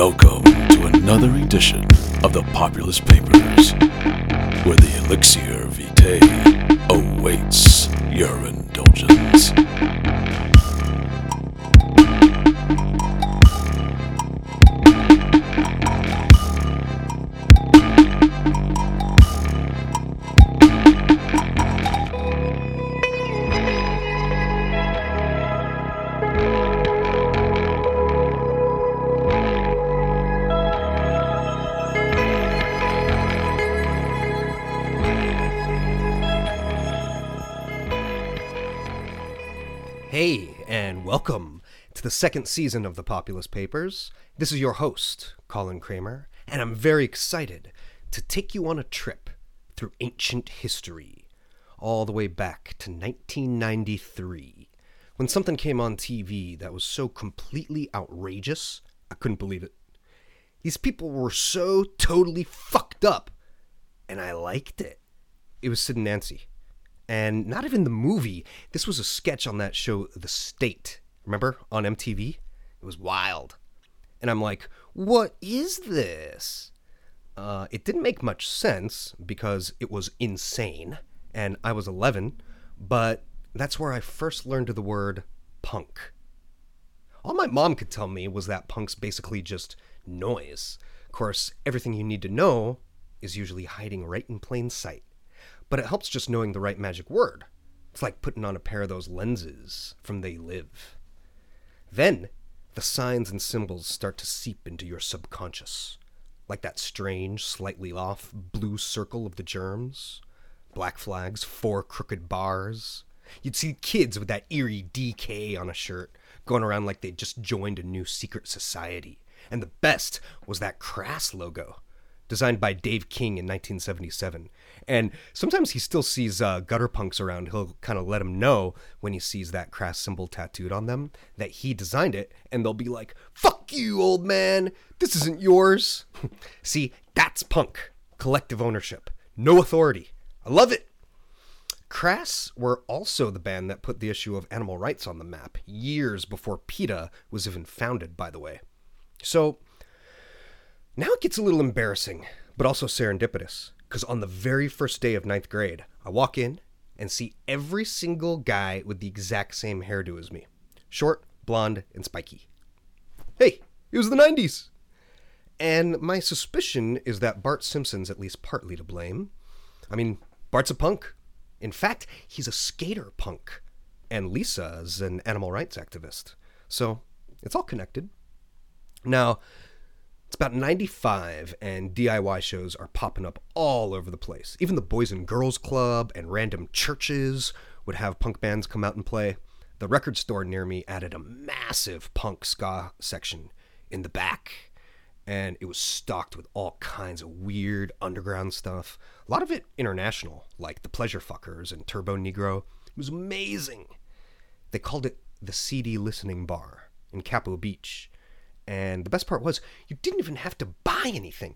Welcome to another edition of the Populist Papers, where the elixir vitae awaits your indulgence. Welcome to the second season of the Populist Papers. This is your host, Colin Kramer, and I'm very excited to take you on a trip through ancient history, all the way back to 1993, when something came on TV that was so completely outrageous, I couldn't believe it. These people were so totally fucked up, and I liked it. It was Sid and Nancy. And not even the movie. This was a sketch on that show, The State. Remember? On MTV? It was wild. And I'm like, what is this? It didn't make much sense because it was insane. And I was 11. But that's where I first learned the word punk. All my mom could tell me was that punk's basically just noise. Of course, everything you need to know is usually hiding right in plain sight. But it helps just knowing the right magic word. It's like putting on a pair of those lenses from They Live. Then, the signs and symbols start to seep into your subconscious, like that strange, slightly off blue circle of the germs, Black Flag's four crooked bars. You'd see kids with that eerie DK on a shirt, going around like they'd just joined a new secret society. And the best was that Crass logo, designed by Dave King in 1977. And sometimes he still sees gutter punks around. He'll kind of let them know when he sees that Crass symbol tattooed on them that he designed it, and they'll be like, "Fuck you, old man! This isn't yours!" See, that's punk. Collective ownership. No authority. I love it! Crass were also the band that put the issue of animal rights on the map, years before PETA was even founded, by the way. So, now it gets a little embarrassing, but also serendipitous, because on the very first day of 9th grade, I walk in and see every single guy with the exact same hairdo as me. Short, blonde, and spiky. Hey, it was the 90s! And my suspicion is that Bart Simpson's at least partly to blame. I mean, Bart's a punk. In fact, he's a skater punk. And Lisa's an animal rights activist. So, it's all connected. Now, it's about 95, and DIY shows are popping up all over the place. Even the Boys and Girls Club and random churches would have punk bands come out and play. The record store near me added a massive punk ska section in the back, and it was stocked with all kinds of weird underground stuff. A lot of it international, like the Pleasure Fuckers and Turbo Negro. It was amazing. They called it the CD Listening Bar in Capo Beach. And the best part was, you didn't even have to buy anything.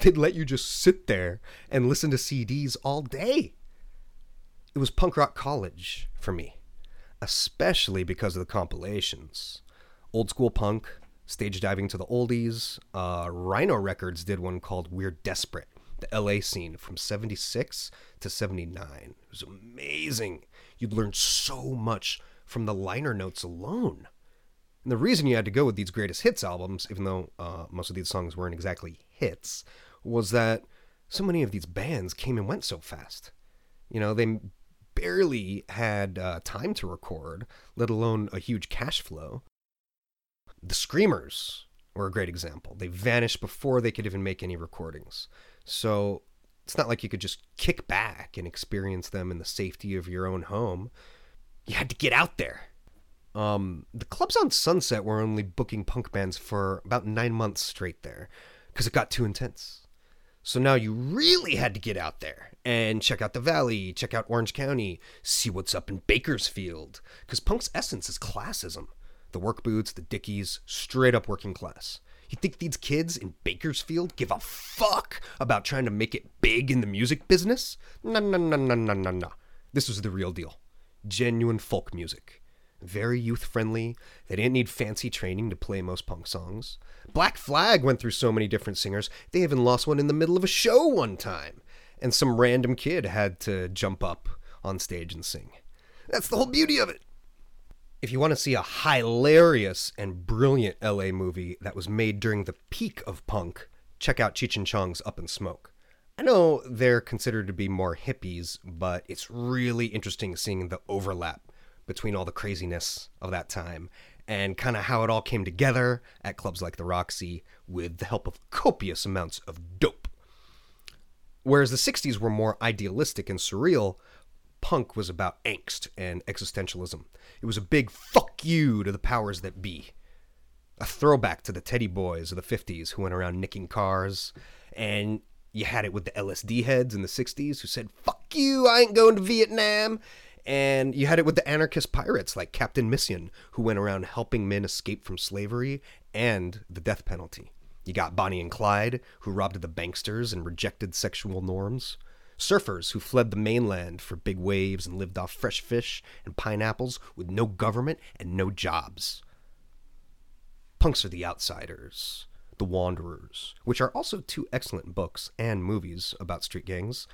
They'd let you just sit there and listen to CDs all day. It was punk rock college for me, especially because of the compilations. Old school punk, stage diving to the oldies. Rhino Records did one called Weird Desperate, the LA scene from 76 to 79. It was amazing. You'd learn so much from the liner notes alone. And the reason you had to go with these greatest hits albums, even though most of these songs weren't exactly hits, was that so many of these bands came and went so fast. You know, they barely had time to record, let alone a huge cash flow. The Screamers were a great example. They vanished before they could even make any recordings. So it's not like you could just kick back and experience them in the safety of your own home. You had to get out there. The clubs on Sunset were only booking punk bands for about 9 months straight there, because it got too intense. So now you really had to get out there and check out the Valley, check out Orange County, see what's up in Bakersfield, because punk's essence is classism. The work boots, the Dickies, straight up working class. You think these kids in Bakersfield give a fuck about trying to make it big in the music business? No. This was the real deal. Genuine folk music. Very youth-friendly. They didn't need fancy training to play most punk songs. Black Flag went through so many different singers, they even lost one in the middle of a show one time. And some random kid had to jump up on stage and sing. That's the whole beauty of it. If you want to see a hilarious and brilliant LA movie that was made during the peak of punk, check out Cheech and Chong's Up in Smoke. I know they're considered to be more hippies, but it's really interesting seeing the overlap between all the craziness of that time and kind of how it all came together at clubs like the Roxy with the help of copious amounts of dope. Whereas the 60s were more idealistic and surreal, punk was about angst and existentialism. It was a big fuck you to the powers that be. A throwback to the Teddy Boys of the 50s who went around nicking cars. And you had it with the LSD heads in the 60s who said, fuck you, I ain't going to Vietnam. And you had it with the anarchist pirates like Captain Mission, who went around helping men escape from slavery and the death penalty. You got Bonnie and Clyde, who robbed the banksters and rejected sexual norms. Surfers who fled the mainland for big waves and lived off fresh fish and pineapples with no government and no jobs. Punks are the Outsiders, The Wanderers, which are also two excellent books and movies about street gangs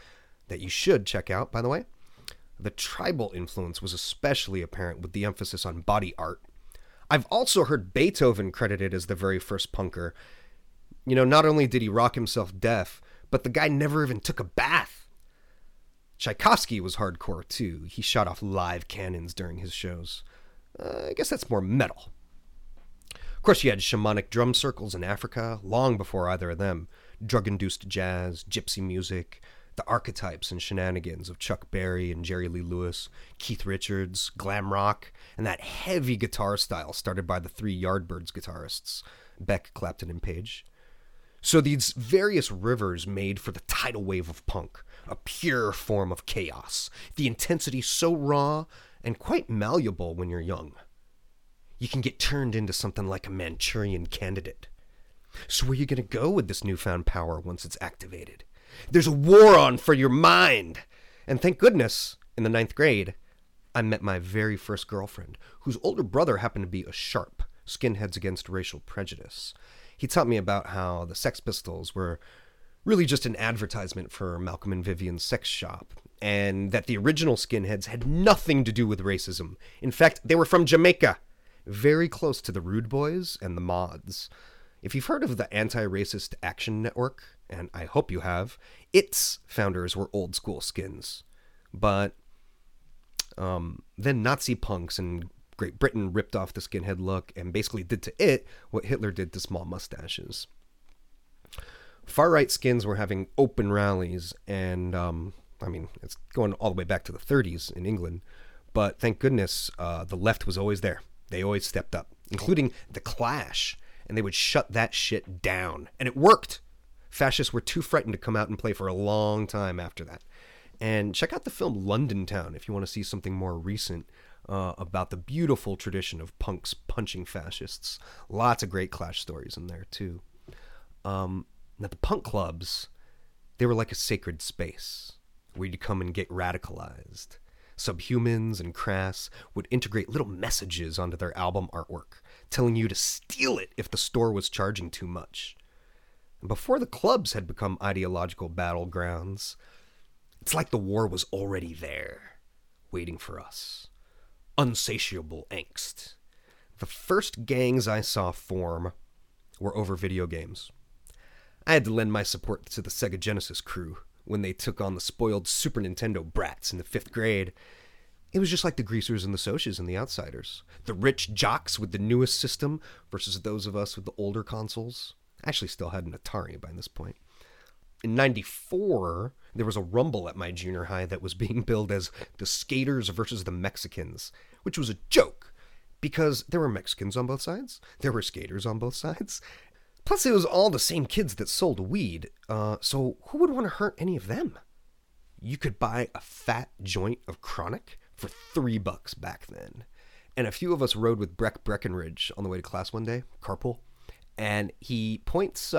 that you should check out, by the way. The tribal influence was especially apparent with the emphasis on body art. I've also heard Beethoven credited as the very first punker. You know, not only did he rock himself deaf, but the guy never even took a bath. Tchaikovsky was hardcore, too. He shot off live cannons during his shows. I guess that's more metal. Of course, you had shamanic drum circles in Africa long before either of them. Drug-induced jazz, gypsy music, the archetypes and shenanigans of Chuck Berry and Jerry Lee Lewis, Keith Richards, glam rock, and that heavy guitar style started by the three Yardbirds guitarists, Beck, Clapton, and Page. So these various rivers made for the tidal wave of punk, a pure form of chaos, the intensity so raw and quite malleable when you're young. You can get turned into something like a Manchurian Candidate. So where are you going to go with this newfound power once it's activated? There's a war on for your mind! And thank goodness, in the 9th grade, I met my very first girlfriend, whose older brother happened to be a sharp, skinheads against racial prejudice. He taught me about how the Sex Pistols were really just an advertisement for Malcolm and Vivian's sex shop, and that the original skinheads had nothing to do with racism. In fact, they were from Jamaica, very close to the Rude Boys and the Mods. If you've heard of the Anti-Racist Action Network, and I hope you have, its founders were old-school skins. But then Nazi punks and Great Britain ripped off the skinhead look and basically did to it what Hitler did to small mustaches. Far-right skins were having open rallies, and, it's going all the way back to the 30s in England, but thank goodness the left was always there. They always stepped up, including The Clash, and they would shut that shit down, and it worked! Fascists were too frightened to come out and play for a long time after that. And check out the film London Town if you want to see something more recent, about the beautiful tradition of punks punching fascists. Lots of great Clash stories in there, too. Now, the punk clubs, they were like a sacred space where you'd come and get radicalized. Subhumans and Crass would integrate little messages onto their album artwork, telling you to steal it if the store was charging too much. And before the clubs had become ideological battlegrounds, it's like the war was already there, waiting for us. Unsatiable angst. The first gangs I saw form were over video games. I had to lend my support to the Sega Genesis crew when they took on the spoiled Super Nintendo brats in the 5th grade. It was just like the greasers and the socias and the outsiders. The rich jocks with the newest system versus those of us with the older consoles. I actually still had an Atari by this point. In 94, there was a rumble at my junior high that was being billed as the skaters versus the Mexicans, which was a joke, because there were Mexicans on both sides, there were skaters on both sides, plus it was all the same kids that sold weed, so who would want to hurt any of them? You could buy a fat joint of Chronic for $3 back then, and a few of us rode with Breckenridge on the way to class one day, carpool, and he points,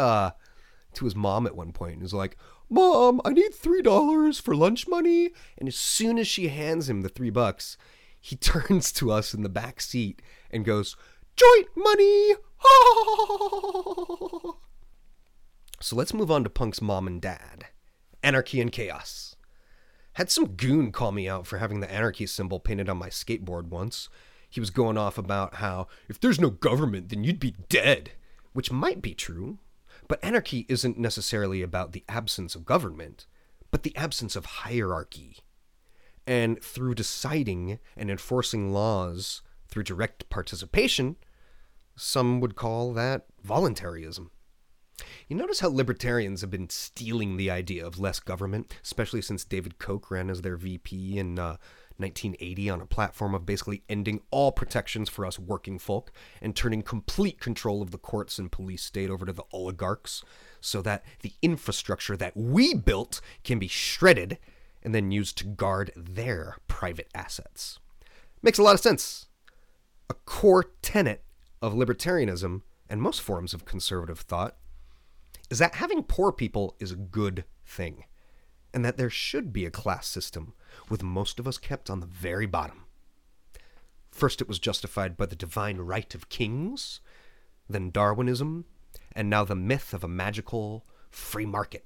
to his mom at one point and is like, Mom, I need $3 for lunch money. And as soon as she hands him the $3, he turns to us in the back seat and goes, joint money. So let's move on to Punk's mom and dad. Anarchy and chaos. Had some goon call me out for having the anarchy symbol painted on my skateboard once. He was going off about how, if there's no government, then you'd be dead. Which might be true, but anarchy isn't necessarily about the absence of government, but the absence of hierarchy. And through deciding and enforcing laws through direct participation, some would call that voluntarism. You notice how libertarians have been stealing the idea of less government, especially since David Koch ran as their VP in 1980 on a platform of basically ending all protections for us working folk and turning complete control of the courts and police state over to the oligarchs so that the infrastructure that we built can be shredded and then used to guard their private assets. Makes a lot of sense. A core tenet of libertarianism and most forms of conservative thought is that having poor people is a good thing, and that there should be a class system, with most of us kept on the very bottom. First it was justified by the divine right of kings, then Darwinism, and now the myth of a magical free market.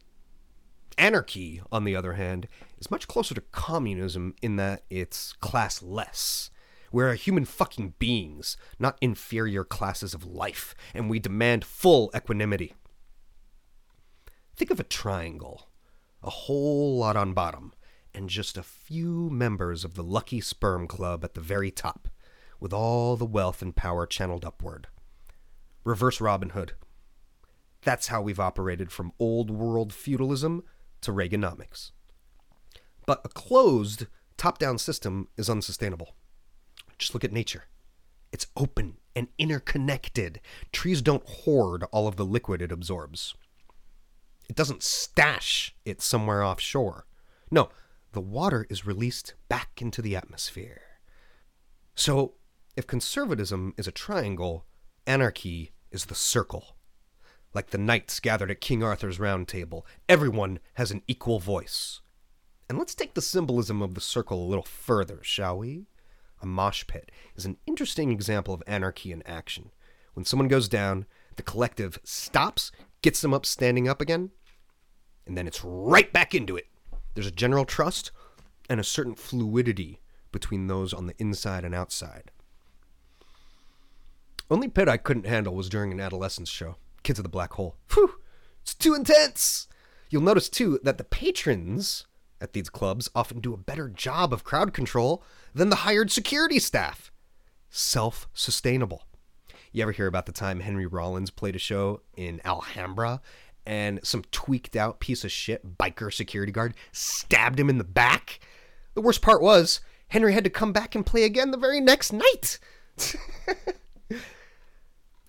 Anarchy, on the other hand, is much closer to communism in that it's classless. We are human fucking beings, not inferior classes of life, and we demand full equanimity. Think of a triangle, a whole lot on bottom, and just a few members of the lucky sperm club at the very top, with all the wealth and power channeled upward. Reverse Robin Hood. That's how we've operated from old world feudalism to Reaganomics. But a closed, top-down system is unsustainable. Just look at nature. It's open and interconnected. Trees don't hoard all of the liquid it absorbs. It doesn't stash it somewhere offshore. No, the water is released back into the atmosphere. So, if conservatism is a triangle, anarchy is the circle. Like the knights gathered at King Arthur's round table, everyone has an equal voice. And let's take the symbolism of the circle a little further, shall we? A mosh pit is an interesting example of anarchy in action. When someone goes down, the collective stops, gets them up, standing up again, and then it's right back into it. There's a general trust and a certain fluidity between those on the inside and outside. Only pit I couldn't handle was during an adolescence show, Kids of the Black Hole. Whew, it's too intense! You'll notice, too, that the patrons at these clubs often do a better job of crowd control than the hired security staff. Self-sustainable. You ever hear about the time Henry Rollins played a show in Alhambra and some tweaked out piece of shit biker security guard stabbed him in the back? The worst part was Henry had to come back and play again the very next night.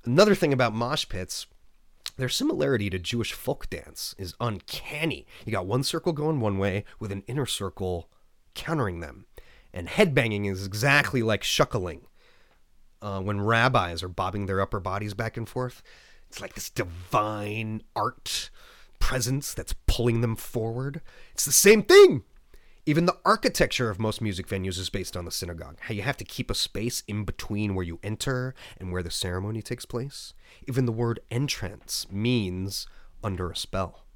Another thing about mosh pits, their similarity to Jewish folk dance is uncanny. You got one circle going one way with an inner circle countering them. And headbanging is exactly like shuckling. When rabbis are bobbing their upper bodies back and forth, it's like this divine art presence that's pulling them forward. It's the same thing. Even the architecture of most music venues is based on the synagogue, how you have to keep a space in between where you enter and where the ceremony takes place. Even the word entrance means under a spell.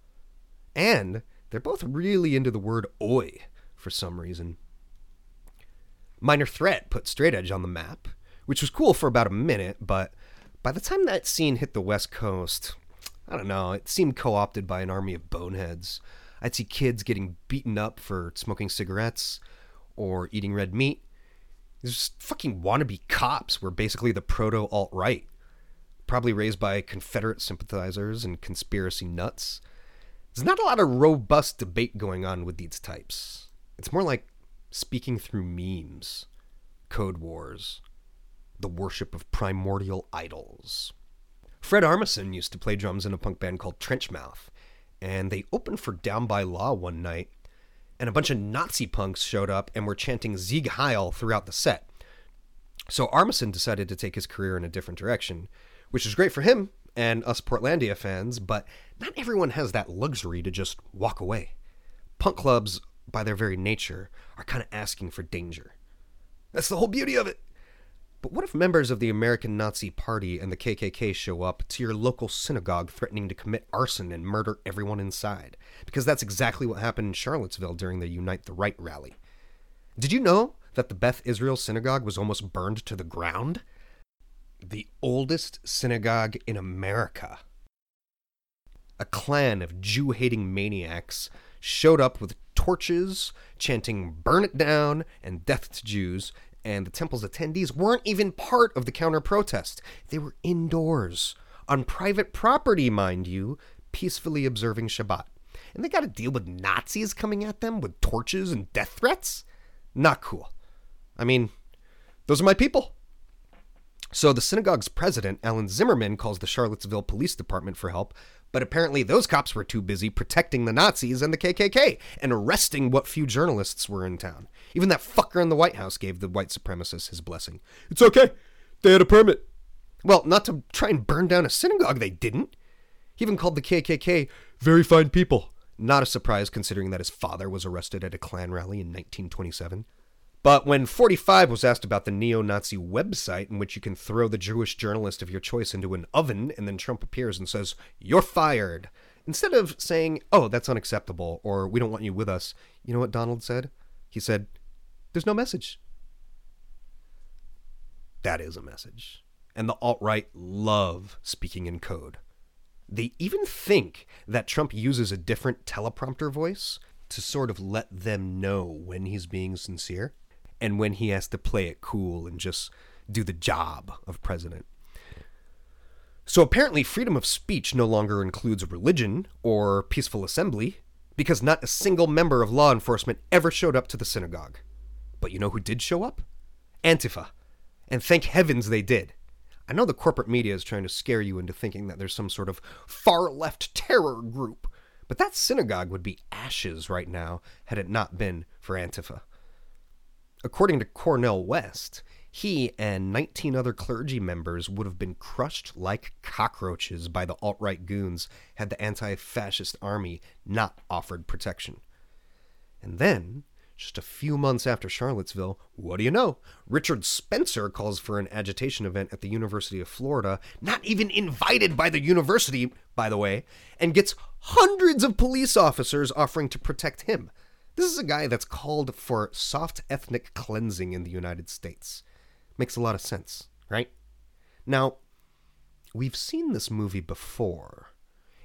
And they're both really into the word oi for some reason. Minor Threat put straight edge on the map, which was cool for about a minute, but by the time that scene hit the West Coast, I don't know, it seemed co-opted by an army of boneheads. I'd see kids getting beaten up for smoking cigarettes or eating red meat. These fucking wannabe cops were basically the proto-alt-right, probably raised by Confederate sympathizers and conspiracy nuts. There's not a lot of robust debate going on with these types. It's more like speaking through memes, code wars, the worship of primordial idols. Fred Armisen used to play drums in a punk band called Trenchmouth, and they opened for Down by Law one night, and a bunch of Nazi punks showed up and were chanting Sieg Heil throughout the set. So Armisen decided to take his career in a different direction, which is great for him and us Portlandia fans, but not everyone has that luxury to just walk away. Punk clubs, by their very nature, are kind of asking for danger. That's the whole beauty of it. But what if members of the American Nazi Party and the KKK show up to your local synagogue threatening to commit arson and murder everyone inside? Because that's exactly what happened in Charlottesville during the Unite the Right rally. Did you know that the Beth Israel Synagogue was almost burned to the ground? The oldest synagogue in America. A clan of Jew-hating maniacs showed up with torches, chanting "burn it down" and "death to Jews," and the temple's attendees weren't even part of the counter-protest. They were indoors, on private property, mind you, peacefully observing Shabbat. And they got to deal with Nazis coming at them with torches and death threats? Not cool. I mean, those are my people. So the synagogue's president, Alan Zimmerman, calls the Charlottesville Police Department for help, but apparently those cops were too busy protecting the Nazis and the KKK and arresting what few journalists were in town. Even that fucker in the White House gave the white supremacists his blessing. It's okay. They had a permit. Well, not to try and burn down a synagogue, they didn't. He even called the KKK very fine people. Not a surprise considering that his father was arrested at a Klan rally in 1927. But when 45 was asked about the neo-Nazi website in which you can throw the Jewish journalist of your choice into an oven and then Trump appears and says, "You're fired," instead of saying, "Oh, that's unacceptable," or "We don't want you with us," you know what Donald said? He said, "There's no message." That is a message. And the alt-right love speaking in code. They even think that Trump uses a different teleprompter voice to sort of let them know when he's being sincere and when he has to play it cool and just do the job of president. So apparently freedom of speech no longer includes religion or peaceful assembly because not a single member of law enforcement ever showed up to the synagogue. But you know who did show up? Antifa. And thank heavens they did. I know the corporate media is trying to scare you into thinking that there's some sort of far-left terror group, but that synagogue would be ashes right now had it not been for Antifa. According to Cornel West, he and 19 other clergy members would have been crushed like cockroaches by the alt-right goons had the anti-fascist army not offered protection. And then, just a few months after Charlottesville, what do you know? Richard Spencer calls for an agitation event at the University of Florida, not even invited by the university, by the way, and gets hundreds of police officers offering to protect him. This is a guy that's called for soft ethnic cleansing in the United States. Makes a lot of sense, right? Now, we've seen this movie before.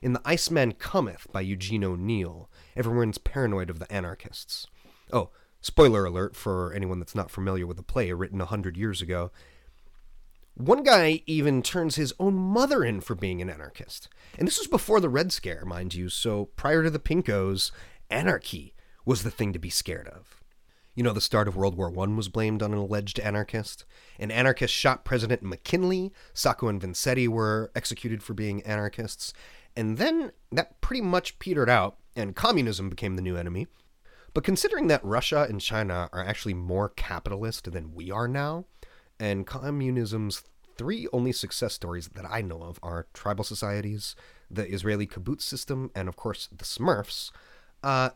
In The Iceman Cometh by Eugene O'Neill, everyone's paranoid of the anarchists. Oh, spoiler alert for anyone that's not familiar with the play written 100 years ago. One guy even turns his own mother in for being an anarchist. And this was before the Red Scare, mind you, so prior to the Pinkos, anarchy was the thing to be scared of. You know, the start of World War I was blamed on an alleged anarchist. An anarchist shot President McKinley. Sacco and Vanzetti were executed for being anarchists. And then that pretty much petered out, and communism became the new enemy. But considering that Russia and China are actually more capitalist than we are now, and communism's three only success stories that I know of are tribal societies, the Israeli kibbutz system, and of course the Smurfs,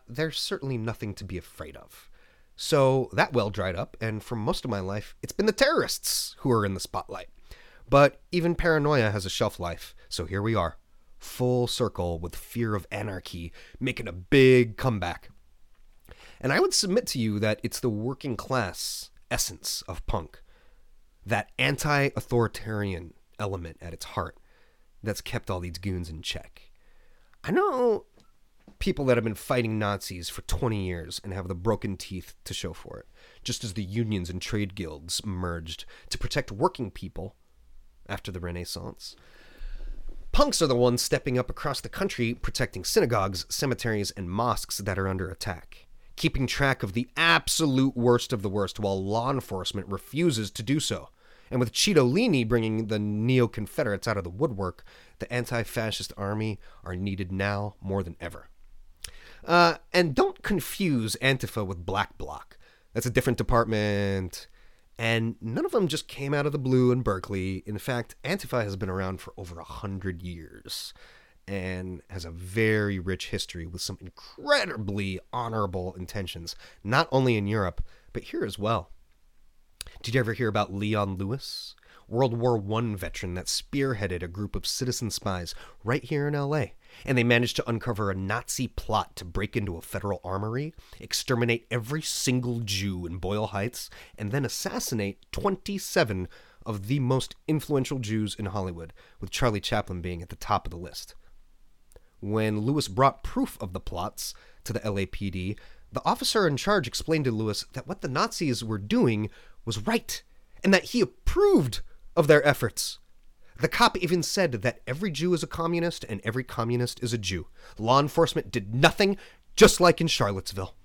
there's certainly nothing to be afraid of. So that well dried up, and for most of my life, it's been the terrorists who are in the spotlight. But even paranoia has a shelf life, so here we are, full circle with fear of anarchy, making a big comeback. And I would submit to you that it's the working class essence of punk, that anti-authoritarian element at its heart, that's kept all these goons in check. I know people that have been fighting Nazis for 20 years and have the broken teeth to show for it, just as the unions and trade guilds merged to protect working people after the Renaissance. Punks are the ones stepping up across the country, protecting synagogues, cemeteries, and mosques that are under attack, keeping track of the absolute worst of the worst while law enforcement refuses to do so. And with Cittadini bringing the neo-Confederates out of the woodwork, the anti-fascist army are needed now more than ever. And don't confuse Antifa with Black Bloc. That's a different department. And none of them just came out of the blue in Berkeley. In fact, Antifa has been around for over 100 years. And has a very rich history with some incredibly honorable intentions, not only in Europe, but here as well. Did you ever hear about Leon Lewis? World War I veteran that spearheaded a group of citizen spies right here in L.A., and they managed to uncover a Nazi plot to break into a federal armory, exterminate every single Jew in Boyle Heights, and then assassinate 27 of the most influential Jews in Hollywood, with Charlie Chaplin being at the top of the list. When Lewis brought proof of the plots to the LAPD, the officer in charge explained to Lewis that what the Nazis were doing was right, and that he approved of their efforts. The cop even said that every Jew is a communist and every communist is a Jew. Law enforcement did nothing, just like in Charlottesville.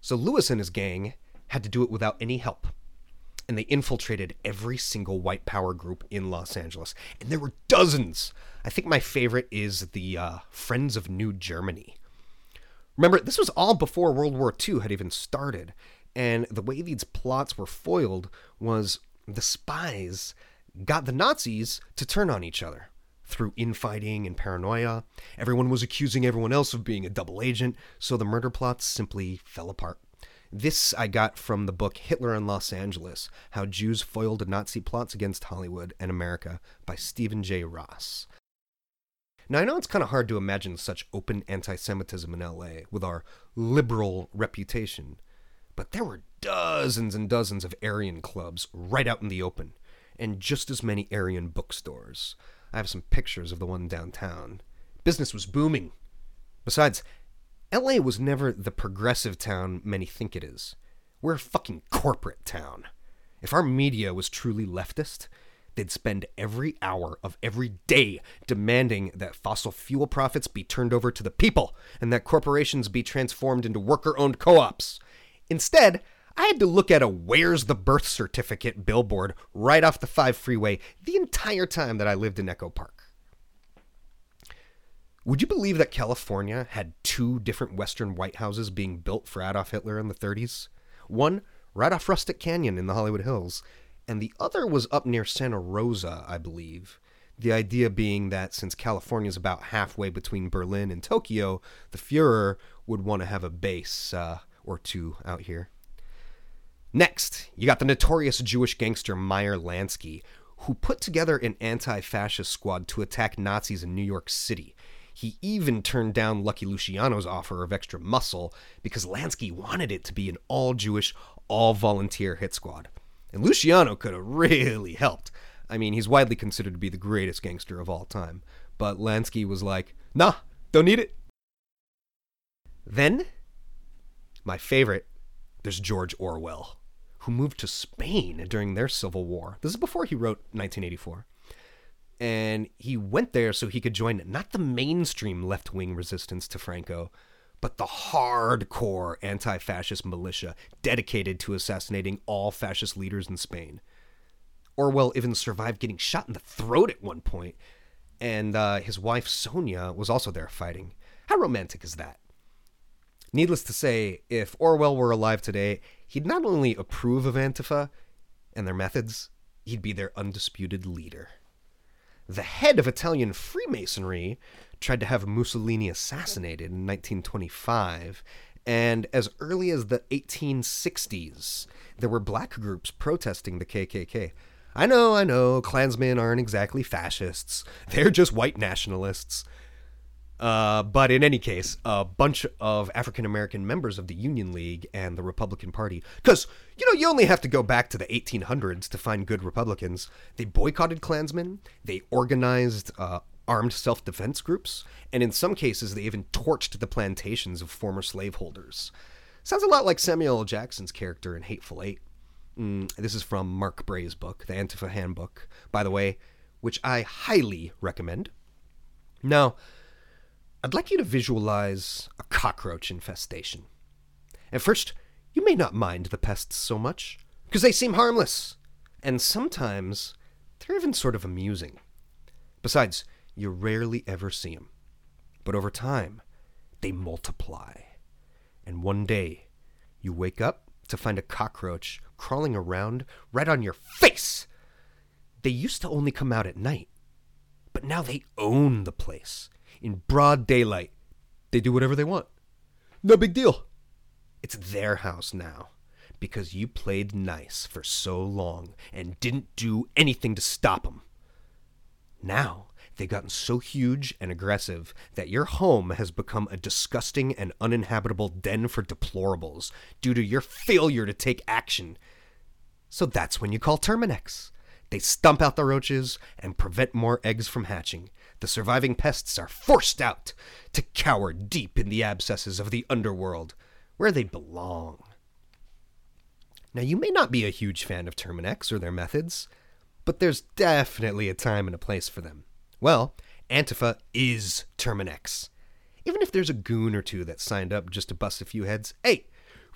So Lewis and his gang had to do it without any help. And they infiltrated every single white power group in Los Angeles. And there were dozens. I think my favorite is the Friends of New Germany. Remember, this was all before World War II had even started. And the way these plots were foiled was the spies got the Nazis to turn on each other through infighting and paranoia. Everyone was accusing everyone else of being a double agent, so the murder plots simply fell apart. This I got from the book Hitler in Los Angeles, How Jews Foiled Nazi Plots Against Hollywood and America by Stephen J. Ross. Now, I know it's kind of hard to imagine such open anti-Semitism in L.A. with our liberal reputation, but there were dozens and dozens of Aryan clubs right out in the open, and just as many Aryan bookstores. I have some pictures of the one downtown. Business was booming. Besides, L.A. was never the progressive town many think it is. We're a fucking corporate town. If our media was truly leftist, they'd spend every hour of every day demanding that fossil fuel profits be turned over to the people and that corporations be transformed into worker-owned co-ops. Instead, I had to look at a Where's the Birth Certificate billboard right off the 5 freeway the entire time that I lived in Echo Park. Would you believe that California had 2 different Western White Houses being built for Adolf Hitler in the 30s? One right off Rustic Canyon in the Hollywood Hills, and the other was up near Santa Rosa, I believe. The idea being that since California's about halfway between Berlin and Tokyo, the Fuhrer would want to have a base or 2 out here. Next, you got the notorious Jewish gangster Meyer Lansky, who put together an anti-fascist squad to attack Nazis in New York City. He even turned down Lucky Luciano's offer of extra muscle because Lansky wanted it to be an all-Jewish, all-volunteer hit squad. And Luciano could have really helped. I mean, he's widely considered to be the greatest gangster of all time. But Lansky was like, nah, don't need it. Then, my favorite, there's George Orwell, who moved to Spain during their civil war. This is before he wrote 1984. And he went there so he could join not the mainstream left-wing resistance to Franco, but the hardcore anti-fascist militia dedicated to assassinating all fascist leaders in Spain. Orwell even survived getting shot in the throat at one point, and his wife Sonia was also there fighting. How romantic is that? Needless to say, if Orwell were alive today, he'd not only approve of Antifa and their methods, he'd be their undisputed leader. The head of Italian Freemasonry tried to have Mussolini assassinated in 1925, and as early as the 1860s, there were black groups protesting the KKK. I know, Klansmen aren't exactly fascists. They're just white nationalists. But in any case, a bunch of African-American members of the Union League and the Republican Party, because, you only have to go back to the 1800s to find good Republicans, they boycotted Klansmen, they organized armed self-defense groups, and in some cases they even torched the plantations of former slaveholders. Sounds a lot like Samuel L. Jackson's character in Hateful Eight. This is from Mark Bray's book, The Antifa Handbook, by the way, which I highly recommend. Now, I'd like you to visualize a cockroach infestation. At first, you may not mind the pests so much, because they seem harmless, and sometimes they're even sort of amusing. Besides, you rarely ever see them. But over time, they multiply. And one day, you wake up to find a cockroach crawling around right on your face. They used to only come out at night, but now they own the place. In broad daylight, they do whatever they want. No big deal. It's their house now. because you played nice for so long and didn't do anything to stop them. Now, they've gotten so huge and aggressive that your home has become a disgusting and uninhabitable den for deplorables due to your failure to take action. So that's when you call Terminex. They stomp out the roaches and prevent more eggs from hatching. The surviving pests are forced out to cower deep in the abscesses of the underworld, where they belong. Now, you may not be a huge fan of Terminex or their methods, but there's definitely a time and a place for them. Well, Antifa is Terminex. Even if there's a goon or two that signed up just to bust a few heads, hey,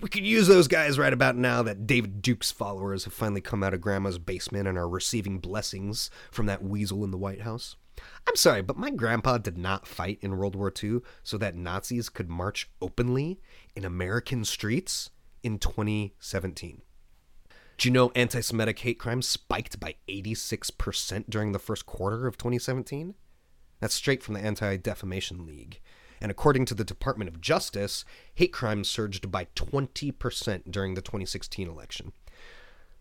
we could use those guys right about now that David Duke's followers have finally come out of Grandma's basement and are receiving blessings from that weasel in the White House. I'm sorry, but my grandpa did not fight in World War II so that Nazis could march openly in American streets in 2017. Do you know anti-Semitic hate crimes spiked by 86% during the first quarter of 2017? That's straight from the Anti-Defamation League. And according to the Department of Justice, hate crimes surged by 20% during the 2016 election.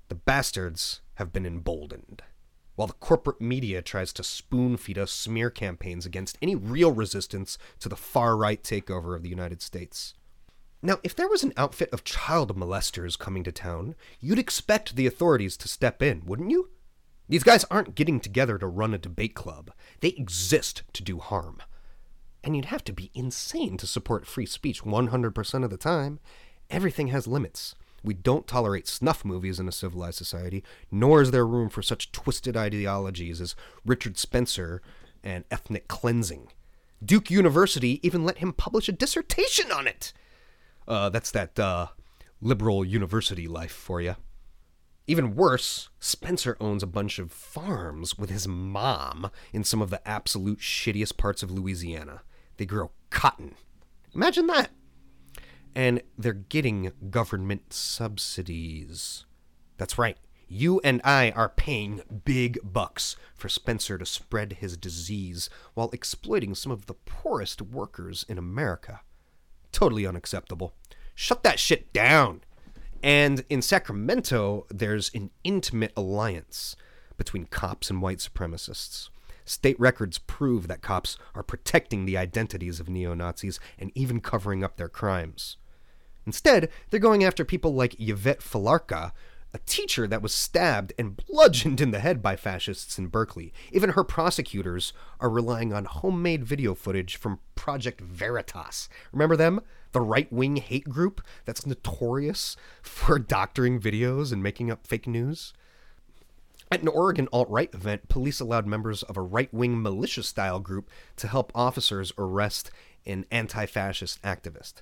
The bastards have been emboldened. While the corporate media tries to spoon-feed us smear campaigns against any real resistance to the far-right takeover of the United States. Now, if there was an outfit of child molesters coming to town, you'd expect the authorities to step in, wouldn't you? These guys aren't getting together to run a debate club. They exist to do harm. And you'd have to be insane to support free speech 100% of the time. Everything has limits. We don't tolerate snuff movies in a civilized society, nor is there room for such twisted ideologies as Richard Spencer and ethnic cleansing. Duke University even let him publish a dissertation on it. That's that liberal university life for you. Even worse, Spencer owns a bunch of farms with his mom in some of the absolute shittiest parts of Louisiana. They grow cotton. Imagine that. And they're getting government subsidies. That's right. You and I are paying big bucks for Spencer to spread his disease while exploiting some of the poorest workers in America. Totally unacceptable. Shut that shit down. And in Sacramento, there's an intimate alliance between cops and white supremacists. State records prove that cops are protecting the identities of neo-Nazis and even covering up their crimes. Instead, they're going after people like Yvette Falarca, a teacher that was stabbed and bludgeoned in the head by fascists in Berkeley. Even her prosecutors are relying on homemade video footage from Project Veritas. Remember them? The right-wing hate group that's notorious for doctoring videos and making up fake news? At an Oregon alt-right event, police allowed members of a right-wing militia-style group to help officers arrest an anti-fascist activist.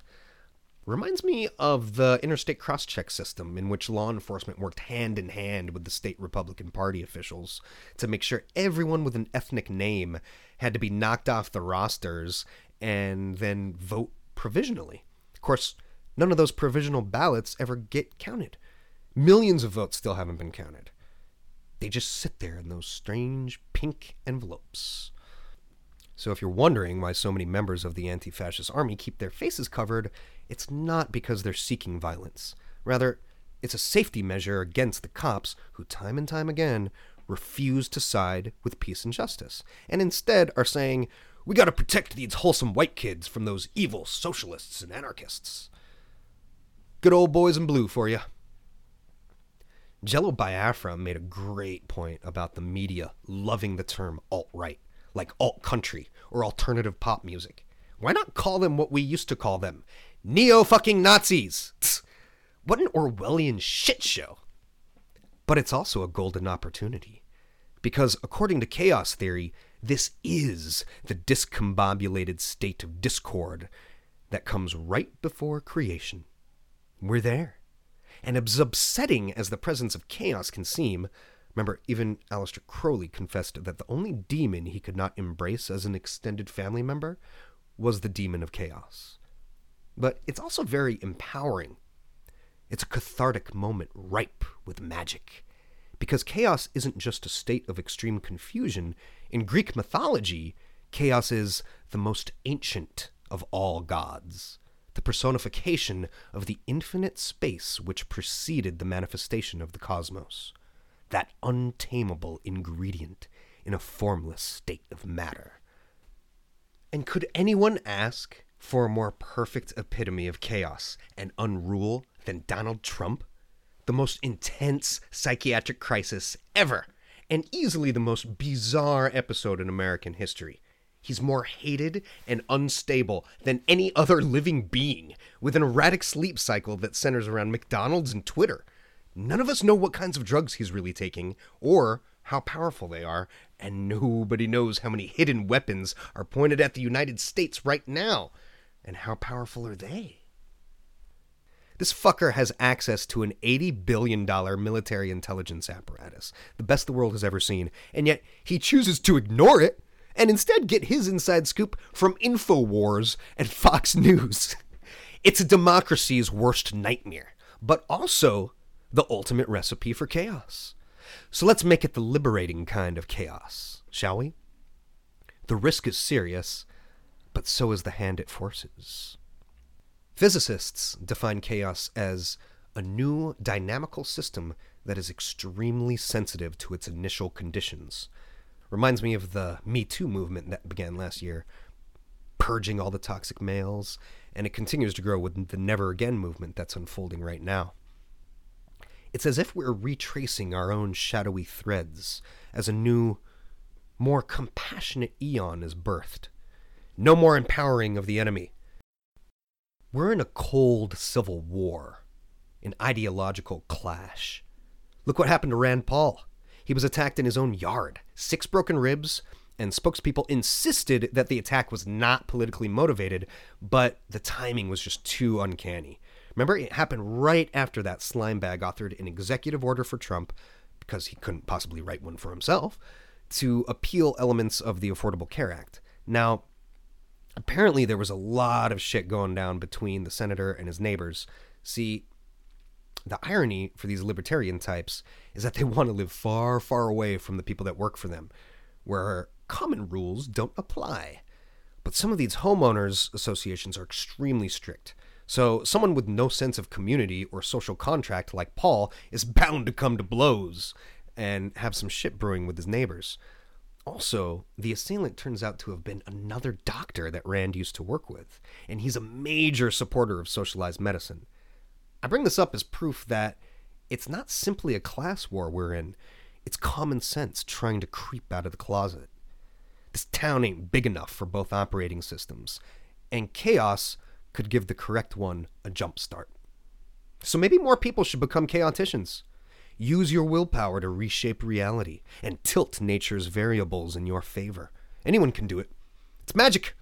Reminds me of the interstate cross-check system in which law enforcement worked hand-in-hand with the state Republican Party officials to make sure everyone with an ethnic name had to be knocked off the rosters and then vote provisionally. Of course, none of those provisional ballots ever get counted. Millions of votes still haven't been counted. They just sit there in those strange pink envelopes. So if you're wondering why so many members of the anti-fascist army keep their faces covered, it's not because they're seeking violence. Rather, it's a safety measure against the cops who time and time again refuse to side with peace and justice, and instead are saying, we gotta protect these wholesome white kids from those evil socialists and anarchists. Good old boys in blue for you. Jello Biafra made a great point about the media loving the term alt-right, like alt-country or alternative pop music. Why not call them what we used to call them? Neo-fucking-Nazis! What an Orwellian shit show! But it's also a golden opportunity. Because according to chaos theory, this is the discombobulated state of discord that comes right before creation. We're there. And as upsetting as the presence of chaos can seem, remember, even Aleister Crowley confessed that the only demon he could not embrace as an extended family member was the demon of chaos. But it's also very empowering. It's a cathartic moment ripe with magic. Because chaos isn't just a state of extreme confusion. In Greek mythology, chaos is the most ancient of all gods, the personification of the infinite space which preceded the manifestation of the cosmos, that untamable ingredient in a formless state of matter. And could anyone ask for a more perfect epitome of chaos and unrule than Donald Trump? The most intense psychiatric crisis ever, and easily the most bizarre episode in American history. He's more hated and unstable than any other living being, with an erratic sleep cycle that centers around McDonald's and Twitter. None of us know what kinds of drugs he's really taking, or how powerful they are, and nobody knows how many hidden weapons are pointed at the United States right now. And how powerful are they? This fucker has access to an $80 billion military intelligence apparatus, the best the world has ever seen, and yet he chooses to ignore it and instead get his inside scoop from InfoWars and Fox News. It's a democracy's worst nightmare, but also the ultimate recipe for chaos. So let's make it the liberating kind of chaos, shall we? The risk is serious, but so is the hand it forces. Physicists define chaos as a new dynamical system that is extremely sensitive to its initial conditions. Reminds me of the Me Too movement that began last year, purging all the toxic males, and it continues to grow with the Never Again movement that's unfolding right now. It's as if we're retracing our own shadowy threads as a new, more compassionate eon is birthed. No more empowering of the enemy. We're in a cold civil war, an ideological clash. Look what happened to Rand Paul. He was attacked in his own yard, 6 broken ribs, and spokespeople insisted that the attack was not politically motivated, but the timing was just too uncanny. Remember, it happened right after that slime bag authored an executive order for Trump, because he couldn't possibly write one for himself, to appeal elements of the Affordable Care Act. Now, apparently there was a lot of shit going down between the senator and his neighbors. See, the irony for these libertarian types is that they want to live far, far away from the people that work for them, where common rules don't apply. But some of these homeowners associations are extremely strict. So someone with no sense of community or social contract like Paul is bound to come to blows and have some shit brewing with his neighbors. Also, the assailant turns out to have been another doctor that Rand used to work with, and he's a major supporter of socialized medicine. I bring this up as proof that it's not simply a class war we're in. It's common sense trying to creep out of the closet. This town ain't big enough for both operating systems, and chaos could give the correct one a jump start. So maybe more people should become chaoticians. Use your willpower to reshape reality and tilt nature's variables in your favor. Anyone can do it. It's magic.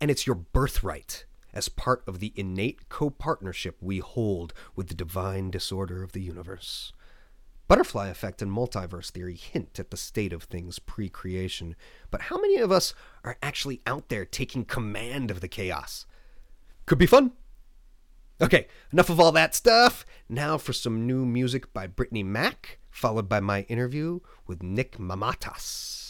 And it's your birthright as part of the innate co-partnership we hold with the divine disorder of the universe. Butterfly effect and multiverse theory hint at the state of things pre-creation. But how many of us are actually out there taking command of the chaos? Could be fun. Okay, enough of all that stuff. Now for some new music by Brittany Mack, followed by my interview with Nick Mamatas.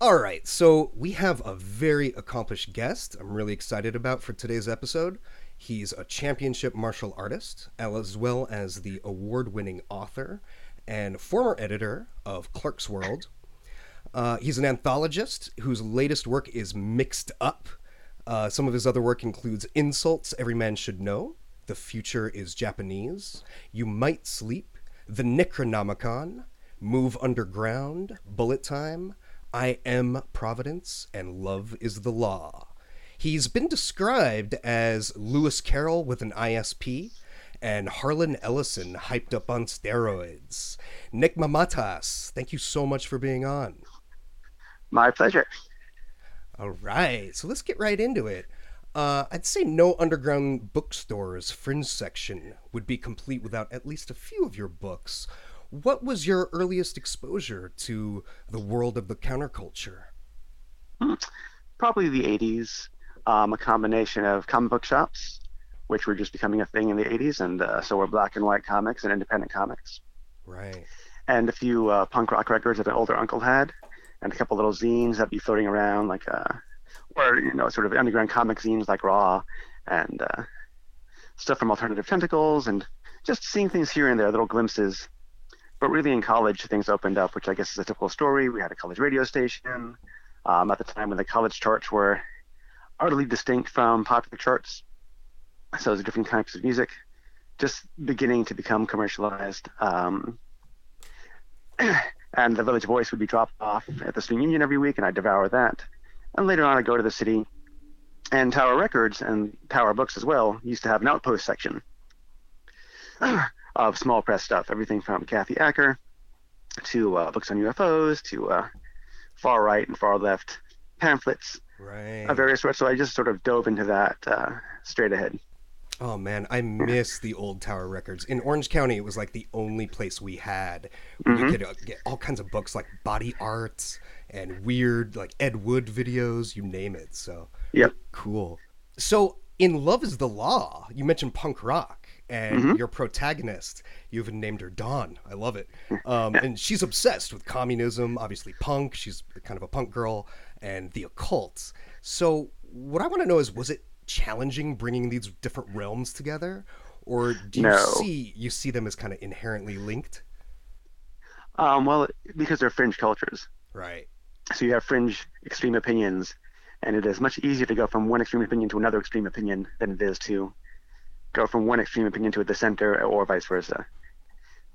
All right, so we have a very accomplished guest I'm really excited about for today's episode. He's a championship martial artist, as well as the award-winning author and former editor of Clark's World. He's an anthologist whose latest work is Mixed Up. Some of his other work includes Insults Every Man Should Know, The Future is Japanese, You Might Sleep, The Necronomicon, Move Underground, Bullet Time, I Am Providence, and Love is the Law. He's been described as Lewis Carroll with an ISP and Harlan Ellison hyped up on steroids. Nick Mamatas, thank you so much for being on. My pleasure. All right, so let's get right into it. I'd say no underground bookstore's fringe section would be complete without at least a few of your books. What was your earliest exposure to the world of the counterculture? Probably the 80s, a combination of comic book shops, which were just becoming a thing in the 80s, and so were black and white comics and independent comics. Right. And a few punk rock records that an older uncle had, and a couple little zines that'd be floating around, like, sort of underground comic zines like Raw, and stuff from Alternative Tentacles, and just seeing things here and there, little glimpses. But really in college, things opened up, which I guess is a typical story. We had a college radio station at the time when the college charts were utterly distinct from popular charts. So it was different types of music, just beginning to become commercialized. And the Village Voice would be dropped off at the student union every week, and I'd devour that. And later on, I'd go to the city. And Tower Records and Tower Books as well used to have an outpost section of small press stuff, everything from Kathy Acker to books on UFOs to far right and far left pamphlets of various sorts. So I just sort of dove into that straight ahead. Oh man, I miss the old Tower Records. In Orange County, it was like the only place we had where you could get all kinds of books like body arts and weird like Ed Wood videos, you name it. So cool. So in Love is the Law, you mentioned punk rock. And your protagonist, you even named her Dawn. I love it. And she's obsessed with communism, obviously punk. She's kind of a punk girl and the occult. So what I want to know is, was it challenging bringing these different realms together? Or do you see them as kind of inherently linked? Well, because they're fringe cultures. Right. So you have fringe extreme opinions. And it is much easier to go from one extreme opinion to another extreme opinion than it is to go from one extreme opinion to the center, or vice versa.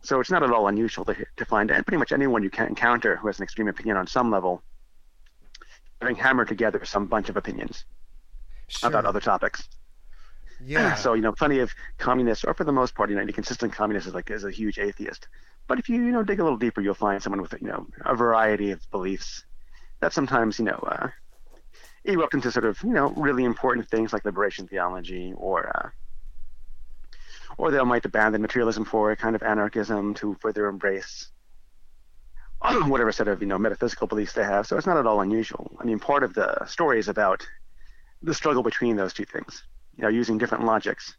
So it's not at all unusual to find pretty much anyone you can encounter who has an extreme opinion on some level having hammered together some bunch of opinions about other topics. Yeah. So, you know, plenty of communists, or for the most part, you know, any consistent communist is a huge atheist. But if you, you know, dig a little deeper, you'll find someone with, you know, a variety of beliefs that sometimes, you know, erupt into sort of, you know, really important things like liberation theology, or they might abandon materialism for a kind of anarchism to further embrace whatever set of, you know, metaphysical beliefs they have. So it's not at all unusual. I mean, part of the story is about the struggle between those two things, you know, using different logics,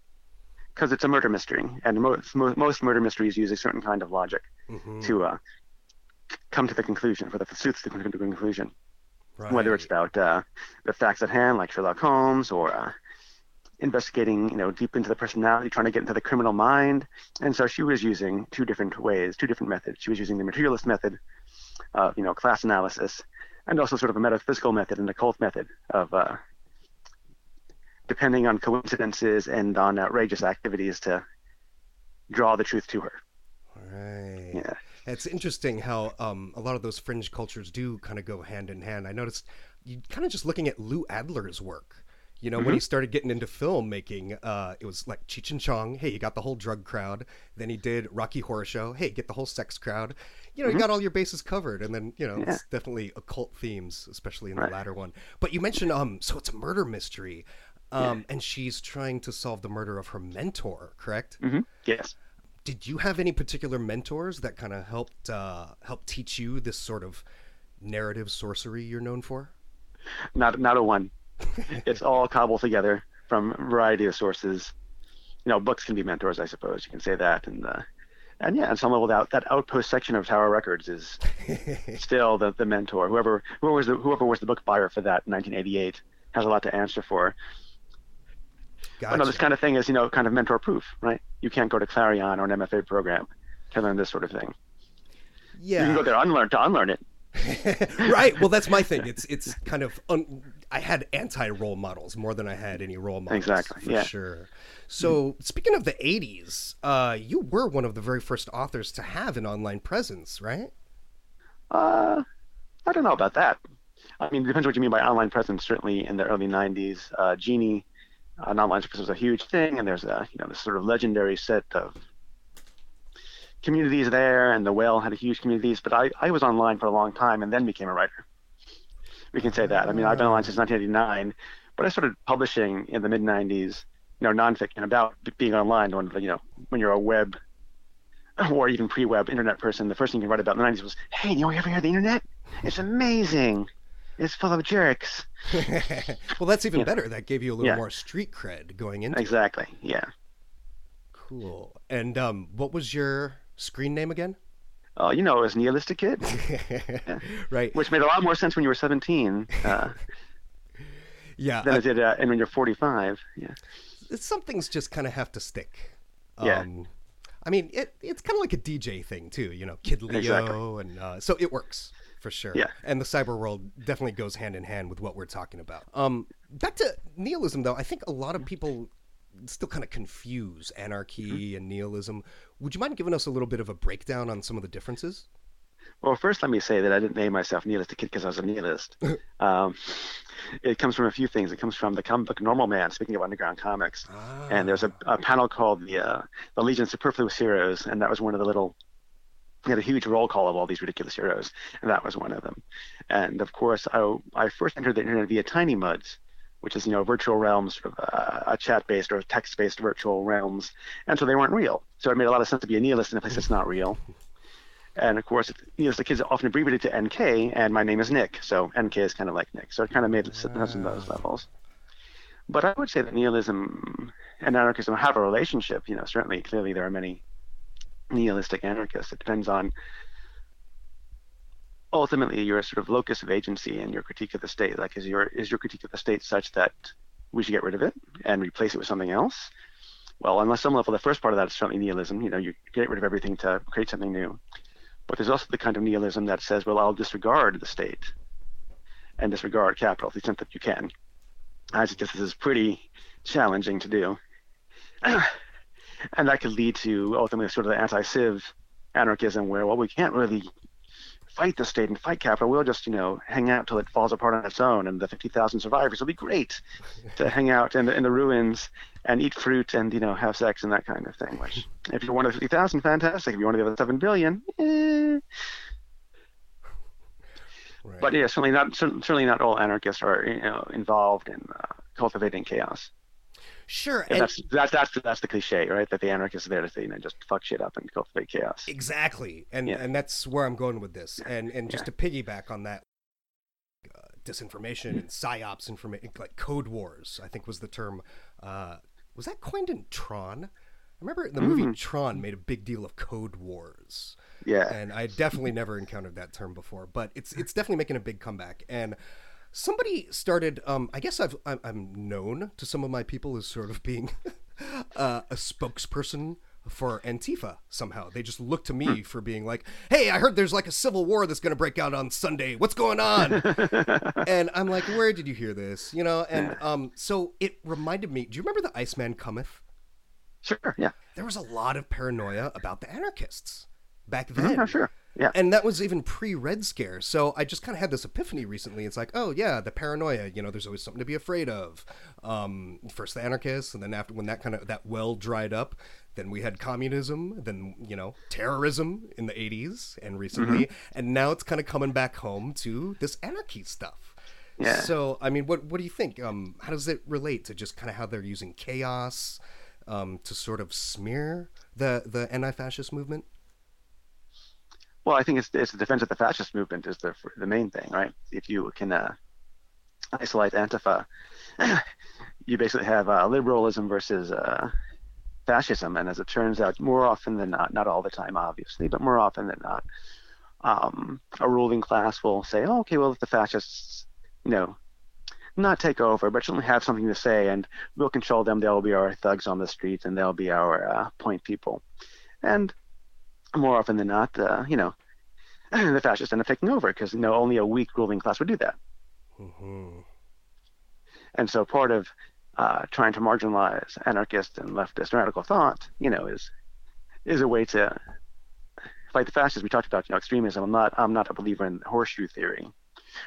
because it's a murder mystery, and most murder mysteries use a certain kind of logic to come to the conclusion, for the soothsayers to the conclusion, whether it's about the facts at hand, like Sherlock Holmes, or investigating, you know, deep into the personality, trying to get into the criminal mind. And so she was using two different ways, two different methods. She was using the materialist method of, you know, class analysis, and also sort of a metaphysical method and occult method of depending on coincidences and on outrageous activities to draw the truth to her. Right. Yeah. It's interesting how a lot of those fringe cultures do kind of go hand in hand. I noticed you kind of just looking at Lou Adler's work. You know, when he started getting into filmmaking, it was like Cheech and Chong. Hey, you got the whole drug crowd. Then he did Rocky Horror Show. Hey, get the whole sex crowd. You know, you got all your bases covered. And then, you know, it's definitely occult themes, especially in the latter one. But you mentioned, so it's a murder mystery. And she's trying to solve the murder of her mentor, correct? Yes. Did you have any particular mentors that kind of helped teach you this sort of narrative sorcery you're known for? Not a one. It's all cobbled together from a variety of sources. You know, books can be mentors, I suppose. You can say that, and And yeah, on some level, that outpost section of Tower Records is still the mentor. Whoever was the book buyer for that in 1988 has a lot to answer for. Gotcha. No, this kind of thing is, kind of mentor proof, right? You can't go to Clarion or an MFA program to learn this sort of thing. Yeah. You can go there to unlearn it. Right. Well, that's my thing. It's kind of I had anti-role models more than I had any role models. Exactly. For sure. So speaking of the 80s, you were one of the very first authors to have an online presence, right? I don't know about that. I mean, it depends what you mean by online presence. Certainly in the early 90s, Genie, an online presence was a huge thing, and there's this sort of legendary set of communities there, and the Whale had a huge communities, but I was online for a long time and then became a writer. We can say that. I mean, I've been online since 1989, but I started publishing in the mid 90s, nonfiction about being online when you're a web or even pre-web internet person. The first thing you write about in the 90s was, hey, you ever hear the internet? It's amazing. It's full of jerks. Well, that's even better. That gave you a little more street cred going into it. Exactly. Yeah. Cool. And what was your screen name again? Oh, it was Nihilistic Kid. Yeah. Right. Which made a lot more sense when you were 17. Yeah. Than it did and when you're 45. Yeah. Some things just kind of have to stick. Yeah. I mean, it's kind of like a DJ thing too, Kid Leo. Exactly. And so it works for sure. Yeah. And the cyber world definitely goes hand in hand with what we're talking about. Back to nihilism though, I think a lot of people still kind of confuse anarchy and nihilism. Would you mind giving us a little bit of a breakdown on some of the differences? Well, first let me say that I didn't name myself Nihilistic Kid because I was a nihilist. It comes from a few things. It comes from the comic book Normal Man, speaking of underground comics. And there's a panel called the Legion of Superfluous Heroes, and that was one of the little... He had a huge roll call of all these ridiculous heroes, and that was one of them. And, of course, I first entered the internet via Tiny Muds, which is, virtual realms, sort of a chat-based or text-based virtual realms. And so they weren't real. So it made a lot of sense to be a nihilist in a place that's not real. And, of course, the kids are often abbreviated to NK, and my name is Nick. So NK is kind of like Nick. So it kind of made sense in those levels. But I would say that nihilism and anarchism have a relationship. Certainly, clearly there are many nihilistic anarchists. It depends on, ultimately, your sort of locus of agency and your critique of the state. Like, is your critique of the state such that we should get rid of it and replace it with something else? Well, on some level, the first part of that is certainly nihilism. You get rid of everything to create something new. But there's also the kind of nihilism that says, well, I'll disregard the state and disregard capital to the extent that you can. I suggest this is pretty challenging to do. And that could lead to, ultimately, sort of the anti-civ anarchism where, well, we can't really fight the state and fight capital. We'll just, hang out till it falls apart on its own, and the 50,000 survivors will be great to hang out in the ruins and eat fruit and, have sex and that kind of thing. Which, if you're one of the 50,000, fantastic. If you're one of the other 7 billion, Right. But yeah, certainly not all anarchists are, involved in cultivating chaos. Sure. And that's the cliche, right? That the anarchist is there to say, just fuck shit up and cultivate chaos. Exactly. And that's where I'm going with this. And just to piggyback on that, disinformation and psyops information, like code wars, I think was the term. Was that coined in Tron? I remember the movie Tron made a big deal of code wars. Yeah. And I definitely never encountered that term before, but it's definitely making a big comeback. And somebody started, I guess I'm known to some of my people as sort of being a spokesperson for Antifa somehow. They just look to me for being like, hey, I heard there's like a civil war that's going to break out on Sunday. What's going on? And I'm like, where did you hear this? And so it reminded me, do you remember The Iceman Cometh? Sure, yeah. There was a lot of paranoia about the anarchists back then. Mm-hmm, sure. Yeah. And that was even pre-Red Scare. So I just kind of had this epiphany recently. It's like, oh, yeah, the paranoia, there's always something to be afraid of. First the anarchists, and then after when that well dried up, then we had communism, then, terrorism in the 80s and recently. And now it's kind of coming back home to this anarchy stuff. Yeah. So, I mean, what do you think? How does it relate to just kind of how they're using chaos to sort of smear the anti-fascist movement? Well, I think it's the defense of the fascist movement is the main thing, right? If you can isolate Antifa, you basically have liberalism versus fascism. And as it turns out, more often than not, not all the time, obviously, but more often than not, a ruling class will say, oh, okay, well, if the fascists, you know, not take over, but certainly have something to say, and we'll control them. They'll be our thugs on the streets, and they'll be our point people. And more often than not, you know, the fascists end up taking over because, you know, only a weak ruling class would do that. Mm-hmm. And so part of trying to marginalize anarchist and leftist radical thought, you know, is a way to fight the fascists. We talked about, you know, extremism. I'm not a believer in horseshoe theory,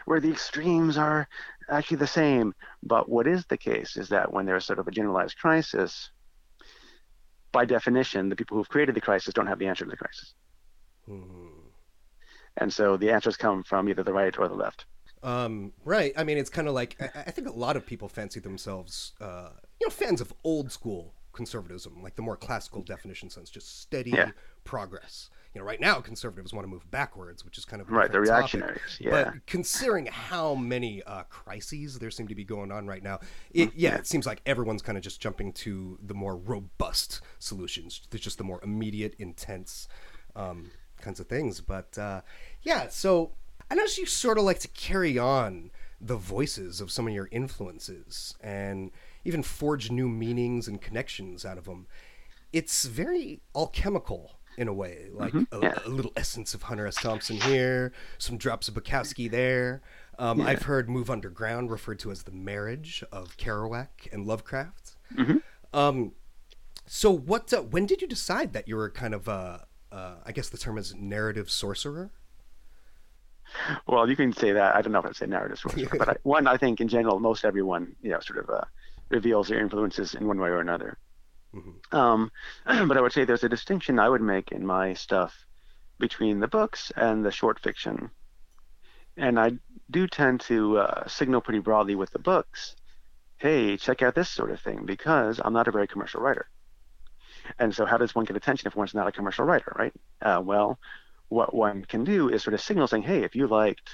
where the extremes are actually the same. But what is the case is that when there's sort of a generalized crisis, by definition, the people who've created the crisis don't have the answer to the crisis. Mm-hmm. And so the answers come from either the right or the left. Right. I mean, it's kind of like, I think a lot of people fancy themselves, you know, fans of old school conservatism, like the more classical definition sense, just steady progress. You know, right now conservatives want to move backwards, which is kind of right. The reactionaries, yeah. But considering how many crises there seem to be going on right now, it seems like everyone's kind of just jumping to the more robust solutions. There's just the more immediate, intense kinds of things. But so I noticed you sort of like to carry on the voices of some of your influences and even forge new meanings and connections out of them. It's very alchemical. In a way, like a little essence of Hunter S. Thompson here, some drops of Bukowski there. I've heard Move Underground referred to as the marriage of Kerouac and Lovecraft. Mm-hmm. So what? When did you decide that you were kind of, I guess the term is narrative sorcerer? Well, you can say that. I don't know if I'd say narrative sorcerer, but I think in general, most everyone, you know, sort of reveals their influences in one way or another. Mm-hmm. But I would say there's a distinction I would make in my stuff between the books and the short fiction. And I do tend to signal pretty broadly with the books, hey, check out this sort of thing, because I'm not a very commercial writer. And so how does one get attention if one's not a commercial writer, right? Well, what one can do is sort of signal saying, hey, if you liked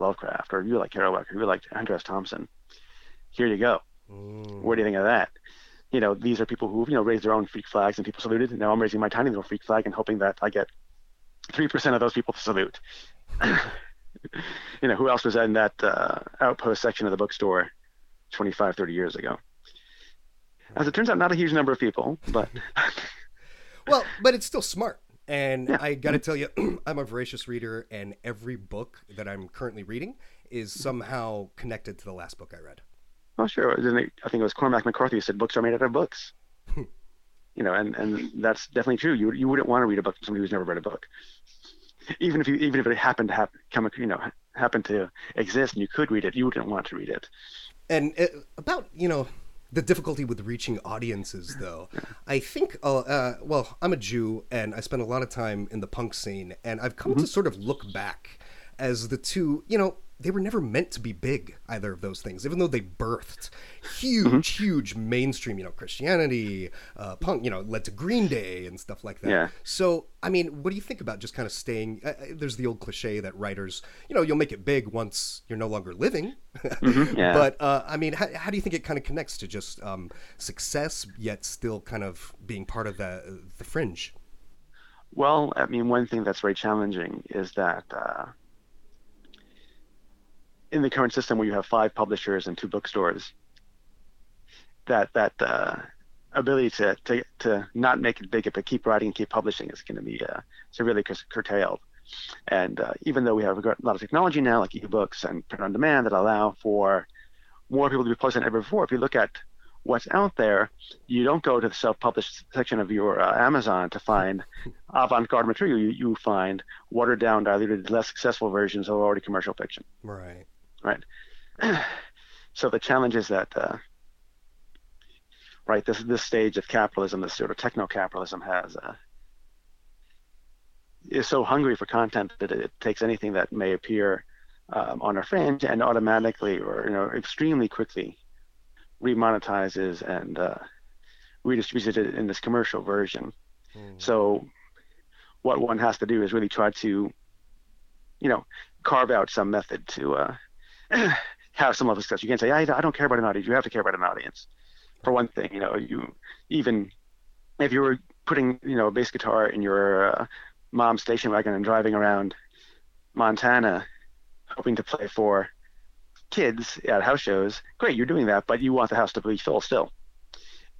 Lovecraft, or if you liked Kerouac, or if you liked Hunter S. Thompson, here you go. Mm. What do you think of that? You know, these are people who, you know, raised their own freak flags and people saluted. And now I'm raising my tiny little freak flag and hoping that I get 3% of those people to salute. You know, who else was in that outpost section of the bookstore 25, 30 years ago? As it turns out, not a huge number of people, but. Well, but it's still smart. And I got to tell you, I'm a voracious reader, and every book that I'm currently reading is somehow connected to the last book I read. Oh, sure. I think it was Cormac McCarthy who said books are made out of books. You know, and that's definitely true. You wouldn't want to read a book from somebody who's never read a book, even if it happened to happen to exist and you could read it, you wouldn't want to read it. And about, you know, the difficulty with reaching audiences, though, I think, well, I'm a Jew and I spend a lot of time in the punk scene, and I've come to sort of look back as the two, you know. They were never meant to be big, either of those things, even though they birthed huge, huge mainstream, you know, Christianity, punk, you know, led to Green Day and stuff like that. Yeah. So, I mean, what do you think about just kind of staying? There's the old cliche that writers, you know, you'll make it big once you're no longer living. But, I mean, how do you think it kind of connects to just success, yet still kind of being part of the fringe? Well, I mean, one thing that's very challenging is that... in the current system where you have 5 publishers and 2 bookstores, that ability to not make it big but keep writing and keep publishing is going to be severely curtailed. And even though we have a lot of technology now, like ebooks and print on demand, that allow for more people to be published than ever before, if you look at what's out there, you don't go to the self-published section of your Amazon to find avant-garde material. You find watered-down, diluted, less successful versions of already commercial fiction. Right. Right. So the challenge is that, this stage of capitalism, this sort of techno-capitalism is so hungry for content that it takes anything that may appear on a fringe and automatically, or, you know, extremely quickly remonetizes and redistributes it in this commercial version. Mm. So what one has to do is really try to, you know, carve out some method to... have some level of success. You can't say, I don't care about an audience. You have to care about an audience. For one thing, you know, you even if you were putting, you know, a bass guitar in your mom's station wagon and driving around Montana hoping to play for kids at house shows, great, you're doing that, but you want the house to be full still.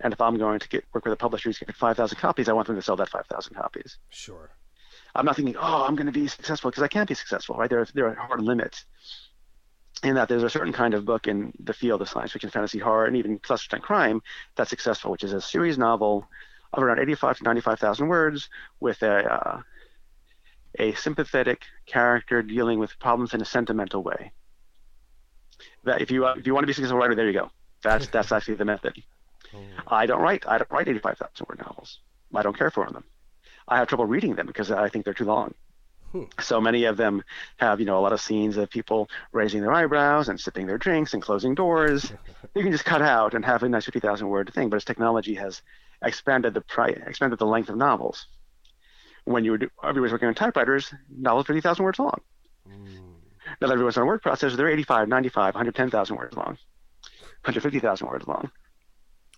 And if I'm going to work with a publisher who's getting 5,000 copies, I want them to sell that 5,000 copies. Sure. I'm not thinking, oh, I'm going to be successful, because I can't be successful, right? There are hard limits in that there's a certain kind of book in the field of science fiction, fantasy, horror, and even cluster and crime that's successful, which is a series novel of around 85 to 95,000 words with a sympathetic character dealing with problems in a sentimental way. That if you want to be a successful writer, there you go. That's actually the method. I don't write 85,000 word novels. I don't care for them. I have trouble reading them because I think they're too long. So many of them have, you know, a lot of scenes of people raising their eyebrows and sipping their drinks and closing doors. You can just cut out and have a nice 50,000 word thing. But as technology has expanded expanded the length of novels, when everyone's working on typewriters, novels 50,000 words long. Now that everyone's on a word processor, they're 85, 95, 110,000 words long, 150,000 words long.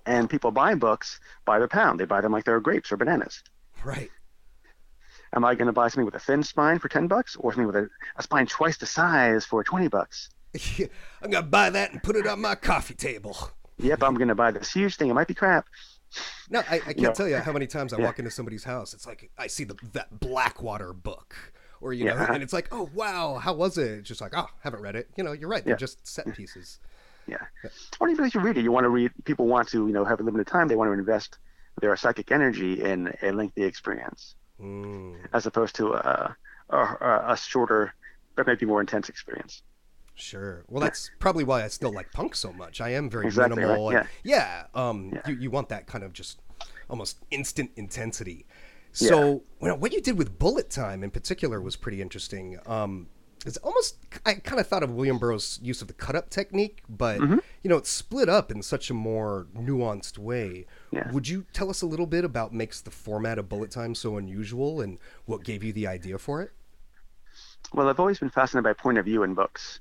And people buy books by the pound. They buy them like they're grapes or bananas. Right. Am I going to buy something with a thin spine for $10 or something with a spine twice the size for $20? I'm going to buy that and put it on my coffee table. Yep, I'm going to buy this huge thing. It might be crap. No, I can't tell you how many times I walk into somebody's house. It's like I see that Blackwater book. Or, you know, and it's like, oh, wow, how was it? It's just like, oh, haven't read it. You know, you're right. They're just set pieces. Yeah. Or even if you read it, you want to read, people want to, you know, have a limited time. They want to invest their psychic energy in a lengthy experience as opposed to a shorter, but maybe more intense experience. Sure. Well, that's probably why I still like punk so much. I am very minimal. Right. You want that kind of just almost instant intensity. So what you did with Bullet Time in particular was pretty interesting. It's almost, I kind of thought of William Burroughs' use of the cut-up technique, but, you know, it's split up in such a more nuanced way. Yeah. Would you tell us a little bit about what makes the format of Bullet Time so unusual and what gave you the idea for it? Well, I've always been fascinated by point of view in books,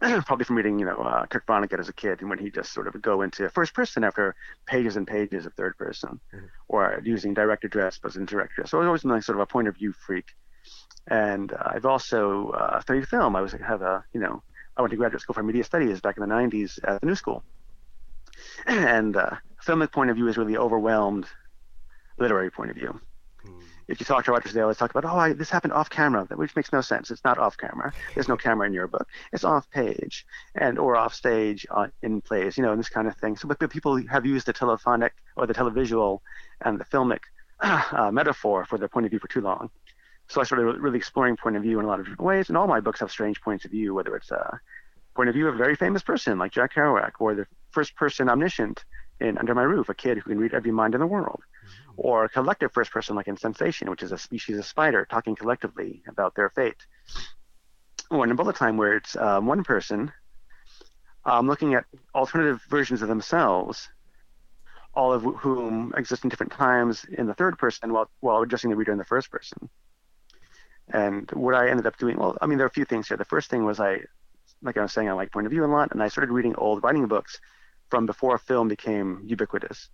probably from reading, you know, Kurt Vonnegut as a kid, and when he just sort of go into first person after pages and pages of third person, or using direct address but indirect address. So I've always been like sort of a point of view freak. And I've also studied film. I went to graduate school for media studies back in the 90s at the New School. And filmic point of view is really overwhelmed literary point of view. If you talk to writers, they always talk about, this happened off camera, which makes no sense. It's not off camera. There's no camera in your book. It's off page or off stage in plays, you know, and this kind of thing. So, but people have used the telephonic or the televisual and the filmic metaphor for their point of view for too long. So I started really exploring point of view in a lot of different ways, and all my books have strange points of view, whether it's a point of view of a very famous person like Jack Kerouac, or the first-person omniscient in Under My Roof, a kid who can read every mind in the world, or a collective first-person like in Sensation, which is a species of spider talking collectively about their fate, or in a Bullet Time where it's one person looking at alternative versions of themselves, all of whom exist in different times in the third person while addressing the reader in the first person. And what I ended up doing, there are a few things here. The first thing was I was saying, I like point of view a lot, and I started reading old writing books from before film became ubiquitous.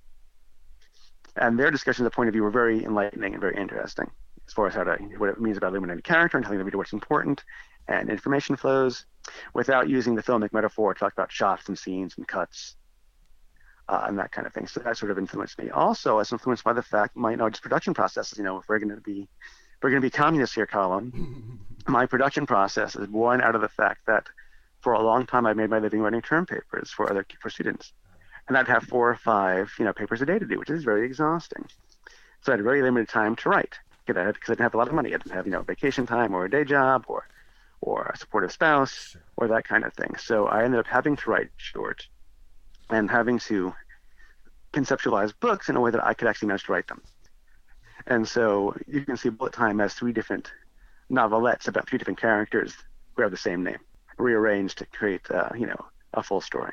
And their discussions of point of view were very enlightening and very interesting as far as what it means about illuminating character and telling the reader what's important and information flows without using the filmic metaphor to talk about shots and scenes and cuts and that kind of thing. So that sort of influenced me. Also, I was influenced by the fact my just production processes, you know, if we're going to be communists here, Colin. My production process is born out of the fact that for a long time I made my living writing term papers for students. And I'd have 4 or 5, you know, papers a day to do, which is very exhausting. So I had very limited time to write because I didn't have a lot of money. I didn't have, you know, vacation time or a day job or a supportive spouse or that kind of thing. So I ended up having to write short and having to conceptualize books in a way that I could actually manage to write them. And so you can see Bullet Time as 3 different novelettes about 3 different characters who have the same name, rearranged to create, a full story.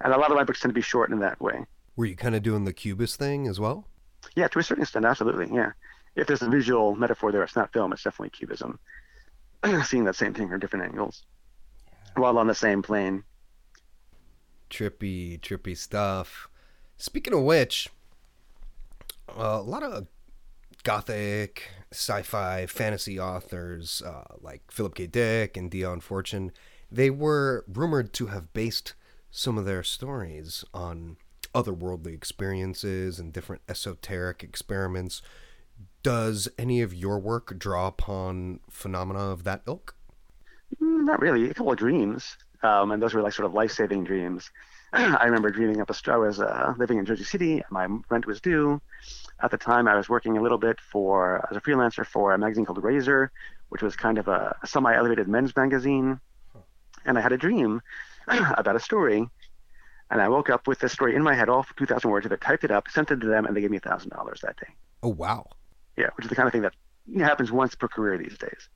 And a lot of my books tend to be short in that way. Were you kind of doing the Cubist thing as well? Yeah, to a certain extent, absolutely, yeah. If there's a visual metaphor there, it's not film, it's definitely Cubism. Seeing that same thing from different angles while on the same plane. Trippy stuff. Speaking of which... a lot of gothic, sci-fi, fantasy authors like Philip K. Dick and Dion Fortune, they were rumored to have based some of their stories on otherworldly experiences and different esoteric experiments. Does any of your work draw upon phenomena of that ilk? Not really. A couple of dreams, and those were like sort of life-saving dreams. I remember dreaming up I was living in Jersey City. My rent was due. At the time, I was working a little bit as a freelancer for a magazine called Razor, which was kind of a semi-elevated men's magazine. And I had a dream about a story. And I woke up with this story in my head, all 2,000 words of it, typed it up, sent it to them, and they gave me $1,000 that day. Oh, wow. Yeah, which is the kind of thing that happens once per career these days.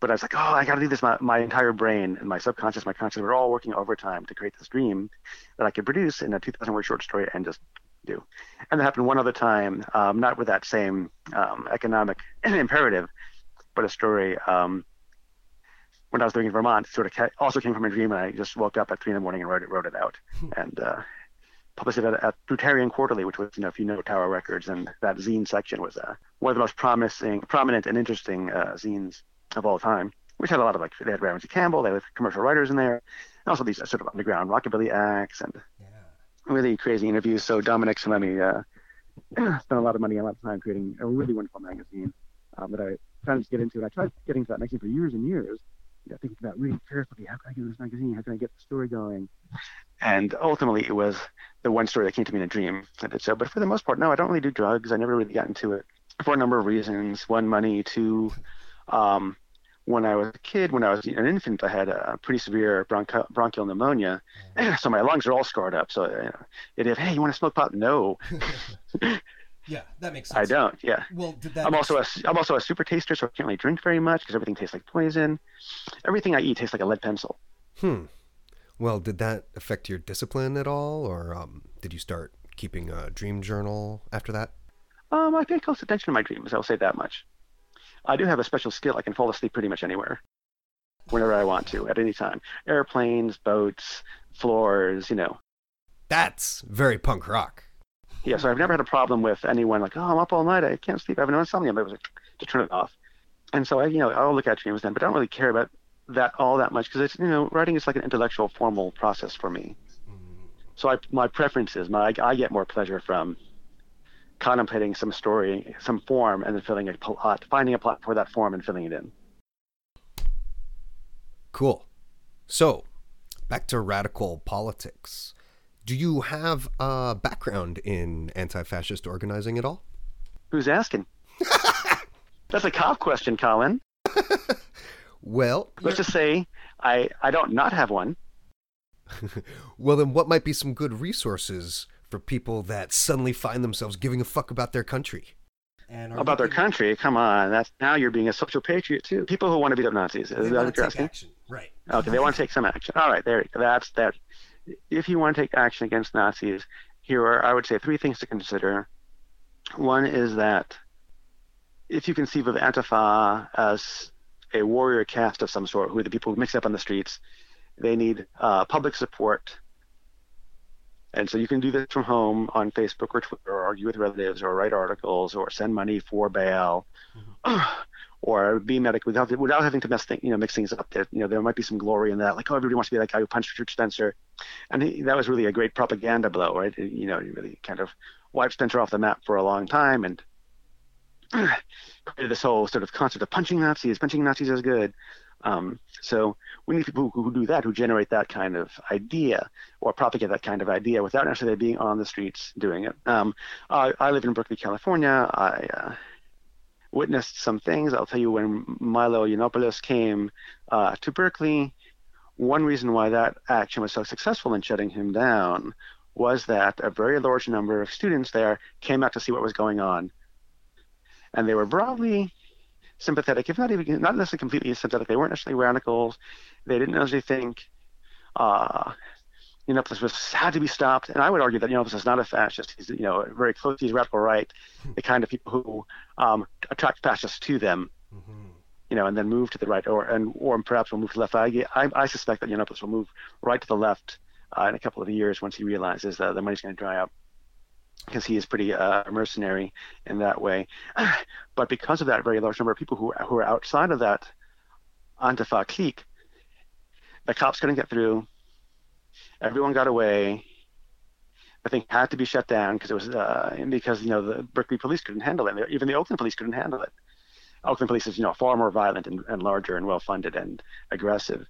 But I was like, oh, I got to do this. My entire brain and my subconscious, my conscious, were all working overtime to create this dream that I could produce in a 2,000-word short story and just do. And that happened one other time, not with that same economic imperative, but a story when I was living in Vermont, sort of also came from a dream, and I just woke up at 3 in the morning and wrote it out and published it at Brutarian Quarterly, which was, if you know Tower Records, and that zine section was one of the most prominent and interesting zines of all time, which had a lot of they had Ramsey Campbell, they had commercial writers in there, and also these sort of underground rockabilly acts and really crazy interviews. So Dominic Salemi spent a lot of money and a lot of time creating a really wonderful magazine that I tried to get into. And I tried getting to that magazine for years and years, thinking about really carefully, how can I get this magazine? How can I get the story going? And ultimately, it was the one story that came to me in a dream that did so. But for the most part, no, I don't really do drugs. I never really got into it for a number of reasons. One, money. Two, when I was a kid, when I was an infant, I had a pretty severe bronchial pneumonia. So my lungs are all scarred up. So the idea of, hey, you want to smoke pot? No. Yeah, that makes sense. I don't, yeah. Well, I'm also a super taster, so I can't really drink very much because everything tastes like poison. Everything I eat tastes like a lead pencil. Well, did that affect your discipline at all? Or did you start keeping a dream journal after that? I pay close attention to my dreams. I'll say that much. I do have a special skill. I can fall asleep pretty much anywhere, whenever I want to, at any time. Airplanes, boats, floors, That's very punk rock. Yeah, so I've never had a problem with anyone like, oh, I'm up all night, I can't sleep, I have no insomnia. But it was like, to turn it off. And so I'll look at dreams then, but I don't really care about that all that much because it's, writing is like an intellectual, formal process for me. So my preference is, I get more pleasure from contemplating some story, some form, and then finding a plot for that form and filling it in. Cool. So, back to radical politics. Do you have a background in anti-fascist organizing at all? Who's asking? That's a cop question, Colin. Well, let's just say I don't not have one. Well, then what might be some good resources for people that suddenly find themselves giving a fuck about their country? Their country? Come on. Now you're being a social patriot, too. People who want to beat up Nazis. They want to take action. Right. Okay, they want to take some action. All right, there you go. That's that. If you want to take action against Nazis, here are, I would say, three things to consider. One is that if you conceive of Antifa as a warrior caste of some sort, who are the people who mix up on the streets, they need public support. And so you can do this from home on Facebook or Twitter, or argue with relatives, or write articles, or send money for bail, or be medic without having to mix things up. There might be some glory in that, like, oh, everybody wants to be that guy who punched Richard Spencer, and that was really a great propaganda blow, right? He really kind of wiped Spencer off the map for a long time, and created this whole sort of concept of punching Nazis is good. So we need people who do that, who generate that kind of idea or propagate that kind of idea without necessarily being on the streets doing it. I live in Berkeley, California. I witnessed some things. I'll tell you, when Milo Yiannopoulos came to Berkeley, one reason why that action was so successful in shutting him down was that a very large number of students there came out to see what was going on. And they were broadly sympathetic, if not necessarily completely sympathetic. They weren't necessarily radicals. They didn't necessarily think Yiannopoulos had to be stopped. And I would argue that Yiannopoulos is not a fascist. He's very close. He's radical right, the kind of people who attract fascists to them, and then move to the right, or perhaps will move to the left. I suspect that Yiannopoulos will move right to the left in a couple of years once he realizes that the money's going to dry up. because he is pretty mercenary in that way. But because of that very large number of people who are outside of that Antifa clique, the cops couldn't get through. Everyone got away. The thing had to be shut down because it was because the Berkeley police couldn't handle it. Even the Oakland police couldn't handle it. Oakland police is far more violent and larger and well-funded and aggressive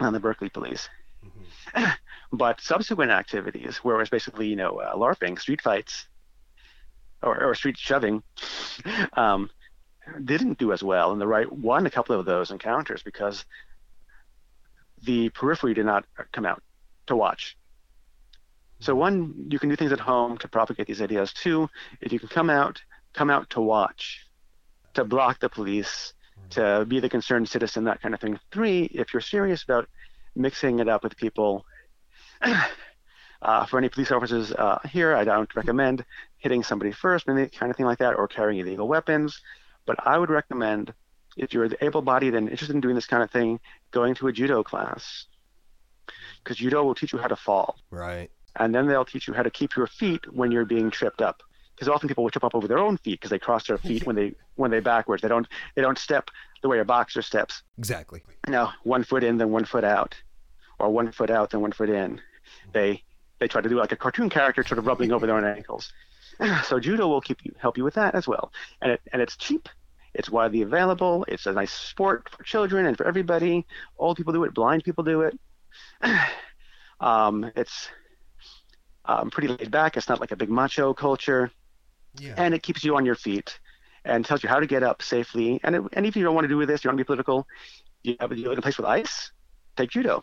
than the Berkeley police. Mm-hmm. But subsequent activities, where it was basically LARPing, street fights, or street shoving, didn't do as well, and the right won a couple of those encounters because the periphery did not come out to watch. So one, you can do things at home to propagate these ideas. Two, if you can come out to watch, to block the police, to be the concerned citizen, that kind of thing. Three, if you're serious about mixing it up with people, for any police officers here, I don't recommend hitting somebody first, maybe kind of thing like that, or carrying illegal weapons. But I would recommend, if you're able-bodied and interested in doing this kind of thing, going to a judo class, because judo will teach you how to fall. Right. And then they'll teach you how to keep your feet when you're being tripped up, because often people will trip up over their own feet because they cross their feet when they backwards. They don't step the way a boxer steps. Exactly. No, 1 foot in then 1 foot out, or 1 foot out then 1 foot in. They try to do like a cartoon character, sort of rubbing over their own ankles. So judo will help you with that as well. And it's cheap. It's widely available. It's a nice sport for children and for everybody. Old people do it. Blind people do it. It's pretty laid back. It's not like a big macho culture. Yeah. And it keeps you on your feet and tells you how to get up safely. And if you don't want to do this, you want to be political, you live in a place with ice, take judo.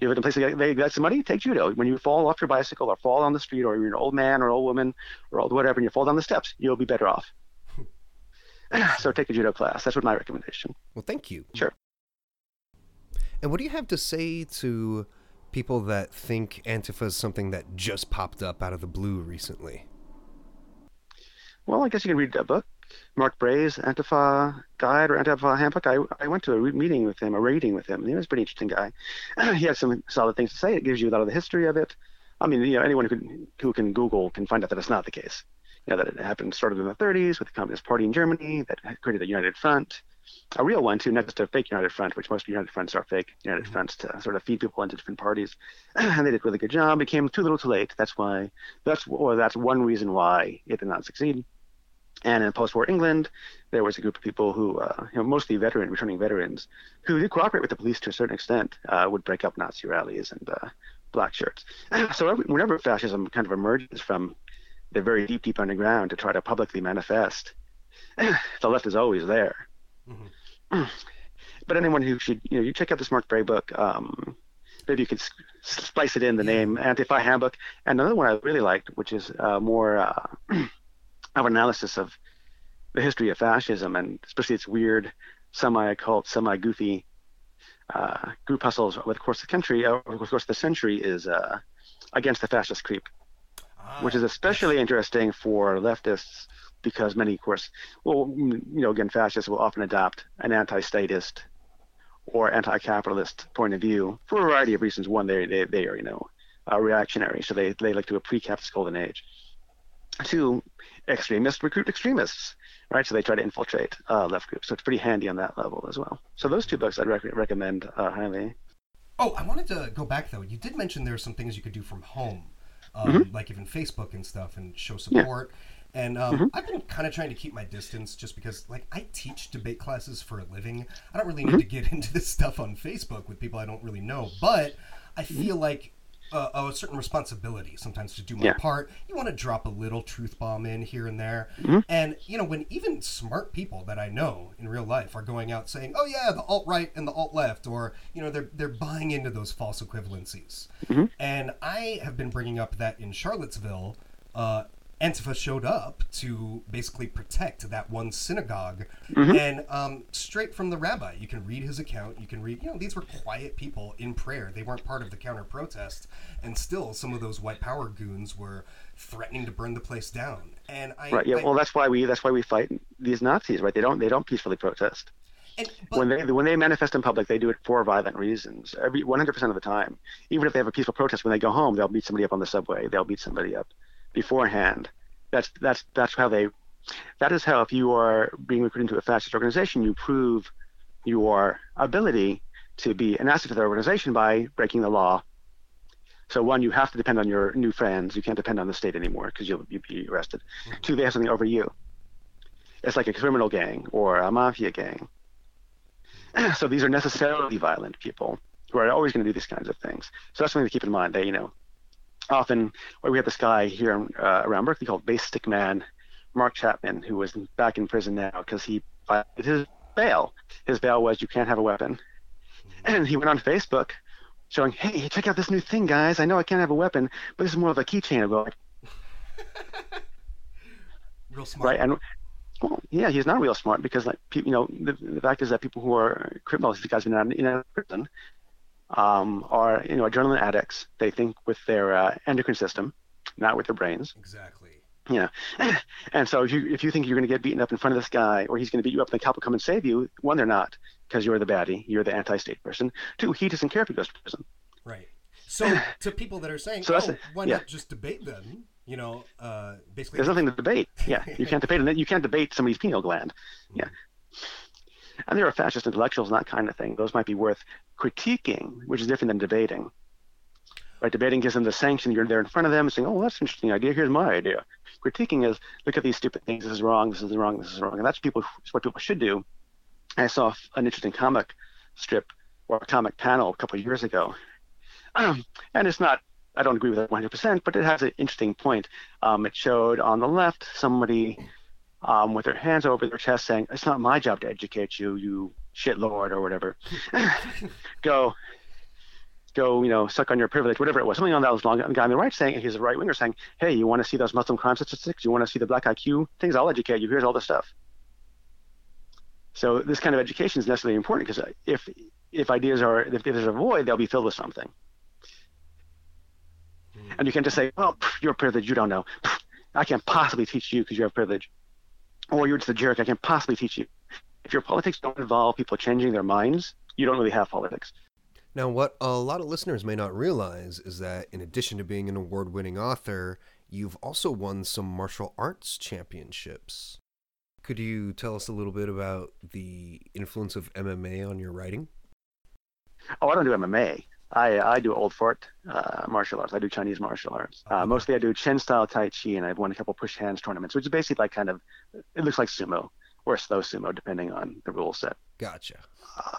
You live in a place they got some money, take judo. When you fall off your bicycle or fall on the street, or you're an old man or old woman or old whatever, and you fall down the steps, you'll be better off. So take a judo class. That's what my recommendation. Well, thank you. Sure. And what do you have to say to people that think Antifa is something that just popped up out of the blue recently? Well, I guess you can read a book, Mark Bray's Antifa Guide or Antifa Handbook. I went to a meeting with him, a rating with him. He was a pretty interesting guy. He had some solid things to say. It gives you a lot of the history of it. I mean, anyone who can Google can find out that it's not the case. That it happened, started in the 30s with the Communist Party in Germany that created the United Front. A real one, too, not just a fake United Front, which most United Fronts are fake United mm-hmm. Fronts to sort of feed people into different parties. And they did a really good job. It came too little too late. That's one reason why it did not succeed. And in post-war England, there was a group of people who, mostly returning veterans, who did cooperate with the police to a certain extent, would break up Nazi rallies and black shirts. So whenever fascism kind of emerges from the very deep, deep underground to try to publicly manifest, the left is always there. Mm-hmm. But anyone who should, you check out this Mark Bray book. Maybe you could splice it in the name Antifa Handbook. And another one I really liked, which is more of an analysis of the history of fascism, and especially its weird, semi-occult, semi-goofy group hustles over the course of the country, over the course of the century, is Against the Fascist Creep, which is especially interesting for leftists. Because many, of course, fascists will often adopt an anti-statist or anti-capitalist point of view for a variety of reasons. One, they are, reactionary, so they like to a pre-capitalist golden age. Two, extremists recruit extremists, right? So they try to infiltrate left groups. So it's pretty handy on that level as well. So those two books I'd recommend highly. Oh, I wanted to go back, though. You did mention there are some things you could do from home, mm-hmm. like even Facebook and stuff, and show support. Yeah. And mm-hmm. I've been kind of trying to keep my distance just because, I teach debate classes for a living. I don't really need mm-hmm. to get into this stuff on Facebook with people I don't really know. But I feel like a certain responsibility sometimes to do my part. You want to drop a little truth bomb in here and there. Mm-hmm. And, when even smart people that I know in real life are going out saying, oh, yeah, the alt-right and the alt-left, or, they're buying into those false equivalencies. Mm-hmm. And I have been bringing up that in Charlottesville, Antifa showed up to basically protect that one synagogue, mm-hmm. and straight from the rabbi, you can read his account. You can read, these were quiet people in prayer. They weren't part of the counter protest, and still some of those white power goons were threatening to burn the place down. And that's why we fight these Nazis, right? They don't peacefully protest. When they manifest in public, they do it for violent reasons. 100% of the time, even if they have a peaceful protest, when they go home, they'll beat somebody up on the subway. They'll beat somebody up. beforehand. That's how they. That is how, if you are being recruited into a fascist organization, you prove your ability to be an asset to the organization by breaking the law. So one, you have to depend on your new friends. You can't depend on the state anymore because you'll be arrested. Mm-hmm. Two, they have something over you. It's like a criminal gang or a mafia gang. So these are necessarily violent people who are always going to do these kinds of things. So that's something to keep in mind. They, you know, often, well, we have this guy here around Berkeley called Bass Stick Man, Mark Chapman, who was back in prison now because he violated his bail. His bail was you can't have a weapon. And he went on Facebook showing, hey, check out this new thing, guys. I know I can't have a weapon, but this is more of a keychain. Of like, real smart. Right? And, well, yeah, he's not real smart because, like, you know, the fact is that people who are criminals, these guys have been in prison, are, you know, adrenaline addicts. They think with their endocrine system, not with their brains. Exactly. You know, and so if you think you're going to get beaten up in front of this guy, or he's going to beat you up and the cop will come and save you, one, they're not, because you're the baddie, you're the anti-state person. Two, he doesn't care if he goes to prison. Right. So to people that are saying, so why not just debate them? You know, basically, there's nothing to debate. Yeah, you can't debate, and you can't debate somebody's pineal gland. Yeah, mm-hmm. And there are fascist intellectuals and that kind of thing. Those might be worth critiquing, which is different than debating. Right, debating gives them the sanction. You're there in front of them, saying, "Oh, that's an interesting idea. Here's my idea." Critiquing is, look at these stupid things. This is wrong. This is wrong. This is wrong. And that's what people should do. I saw an interesting comic strip or a comic panel a couple of years ago, and it's not. I don't agree with it 100%, but it has an interesting point. It showed on the left somebody with their hands over their chest saying, "It's not my job to educate you, you shitlord," or whatever. Go, you know, suck on your privilege, whatever it was. Something on that was long. The guy on the right saying, he's a right winger saying, "Hey, you want to see those Muslim crime statistics? You want to see the black IQ things? I'll educate you. Here's all the stuff." So this kind of education is necessarily important because if there's a void, they'll be filled with something. Mm-hmm. And you can't just say, "Well, you're privileged. You don't know. I can't possibly teach you because you have privilege," or "You're just a jerk. I can't possibly teach you." If your politics don't involve people changing their minds, you don't really have politics. Now, what a lot of listeners may not realize is that in addition to being an award-winning author, you've also won some martial arts championships. Could you tell us a little bit about the influence of MMA on your writing? Oh, I don't do MMA. I do Old Fort martial arts. I do Chinese martial arts. Mostly I do Chen-style Tai Chi, and I've won a couple push hands tournaments, which is basically like kind of, it looks like sumo or slow sumo, depending on the rule set. Gotcha.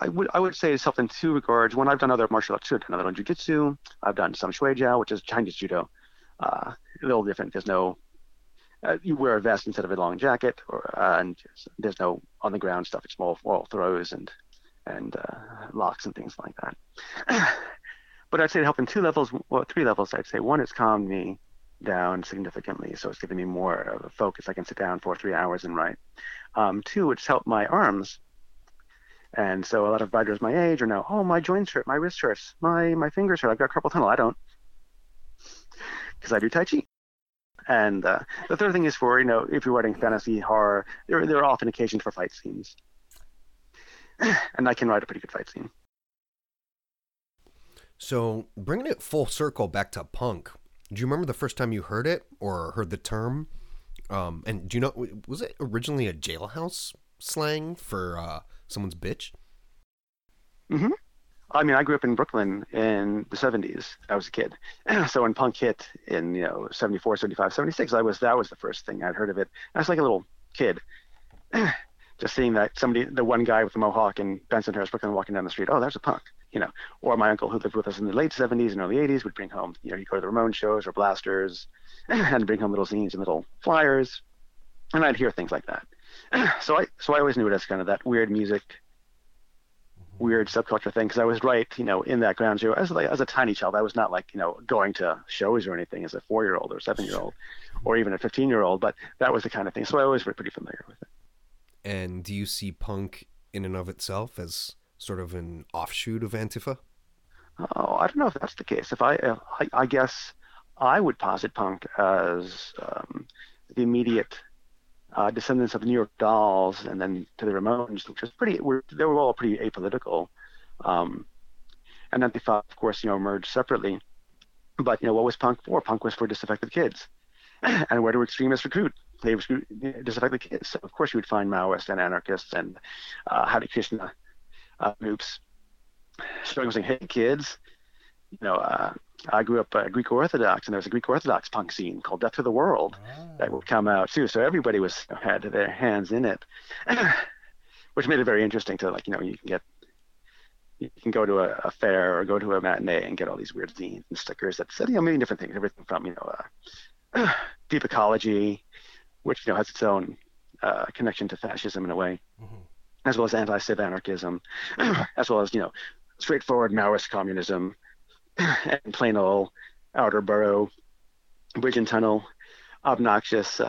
I would say it's helped in two regards. One, I've done other martial arts too. I've done another one, jiu-jitsu. I've done some shuijiao, which is Chinese judo. A little different. There's no you wear a vest instead of a long jacket, or and there's no on the ground stuff. It's more throws and locks and things like that. But I'd say it helped in three levels. I'd say one, it's calmed me down significantly, so it's given me more of a focus. I can sit down for 3 hours and write. Two, it's helped my arms. And so a lot of writers my age are now, "Oh, my joints hurt, my wrists hurt, my fingers hurt, I've got carpal tunnel." I don't, because I do Tai Chi. And the third thing is for, you know, if you're writing fantasy, horror, there are often occasions for fight scenes. And I can write a pretty good fight scene. So bringing it full circle back to punk, do you remember the first time you heard it or heard the term? And do you know, was it originally a jailhouse slang for... someone's bitch? Mm-hmm. I mean, I grew up in Brooklyn in the 70s. I was a kid. So when punk hit in, you know, 74, 75, 76, that was the first thing I'd heard of it. I was like a little kid. Just seeing that the one guy with the mohawk in Bensonhurst, Brooklyn, walking down the street, "Oh, there's a punk," you know. Or my uncle who lived with us in the late 70s and early 80s would bring home, you know, he'd go to the Ramones shows or Blasters and bring home little zines and little flyers. And I'd hear things like that. So I always knew it as kind of that weird music, weird subculture thing, because I was right, you know, in that ground zero. As a tiny child, I was not like, you know, going to shows or anything as a 4-year-old or a 7-year-old or even a 15-year-old, but that was the kind of thing. So I always was pretty familiar with it. And do you see punk in and of itself as sort of an offshoot of Antifa? Oh, I don't know if that's the case. I guess I would posit punk as the immediate... descendants of the New York Dolls and then to the Ramones, which was they were all pretty apolitical. And Antifa, of course, you know, emerged separately. But, you know, what was punk for? Punk was for disaffected kids. And where do extremists recruit? They recruit disaffected like the kids. So of course, you would find Maoists and anarchists and Hare Krishna groups showing, saying, "Hey, kids, you know, I grew up Greek Orthodox, and there was a Greek Orthodox punk scene called Death of the World that would come out too." So everybody was had their hands in it, which made it very interesting to, like, you know, you can go to a fair or go to a matinee and get all these weird zines and stickers that said, you know, many different things, everything from, you know, deep ecology, which, you know, has its own connection to fascism in a way, mm-hmm. as well as anti-civ anarchism, as well as, you know, straightforward Maoist communism and plain old outer borough, bridge and tunnel, obnoxious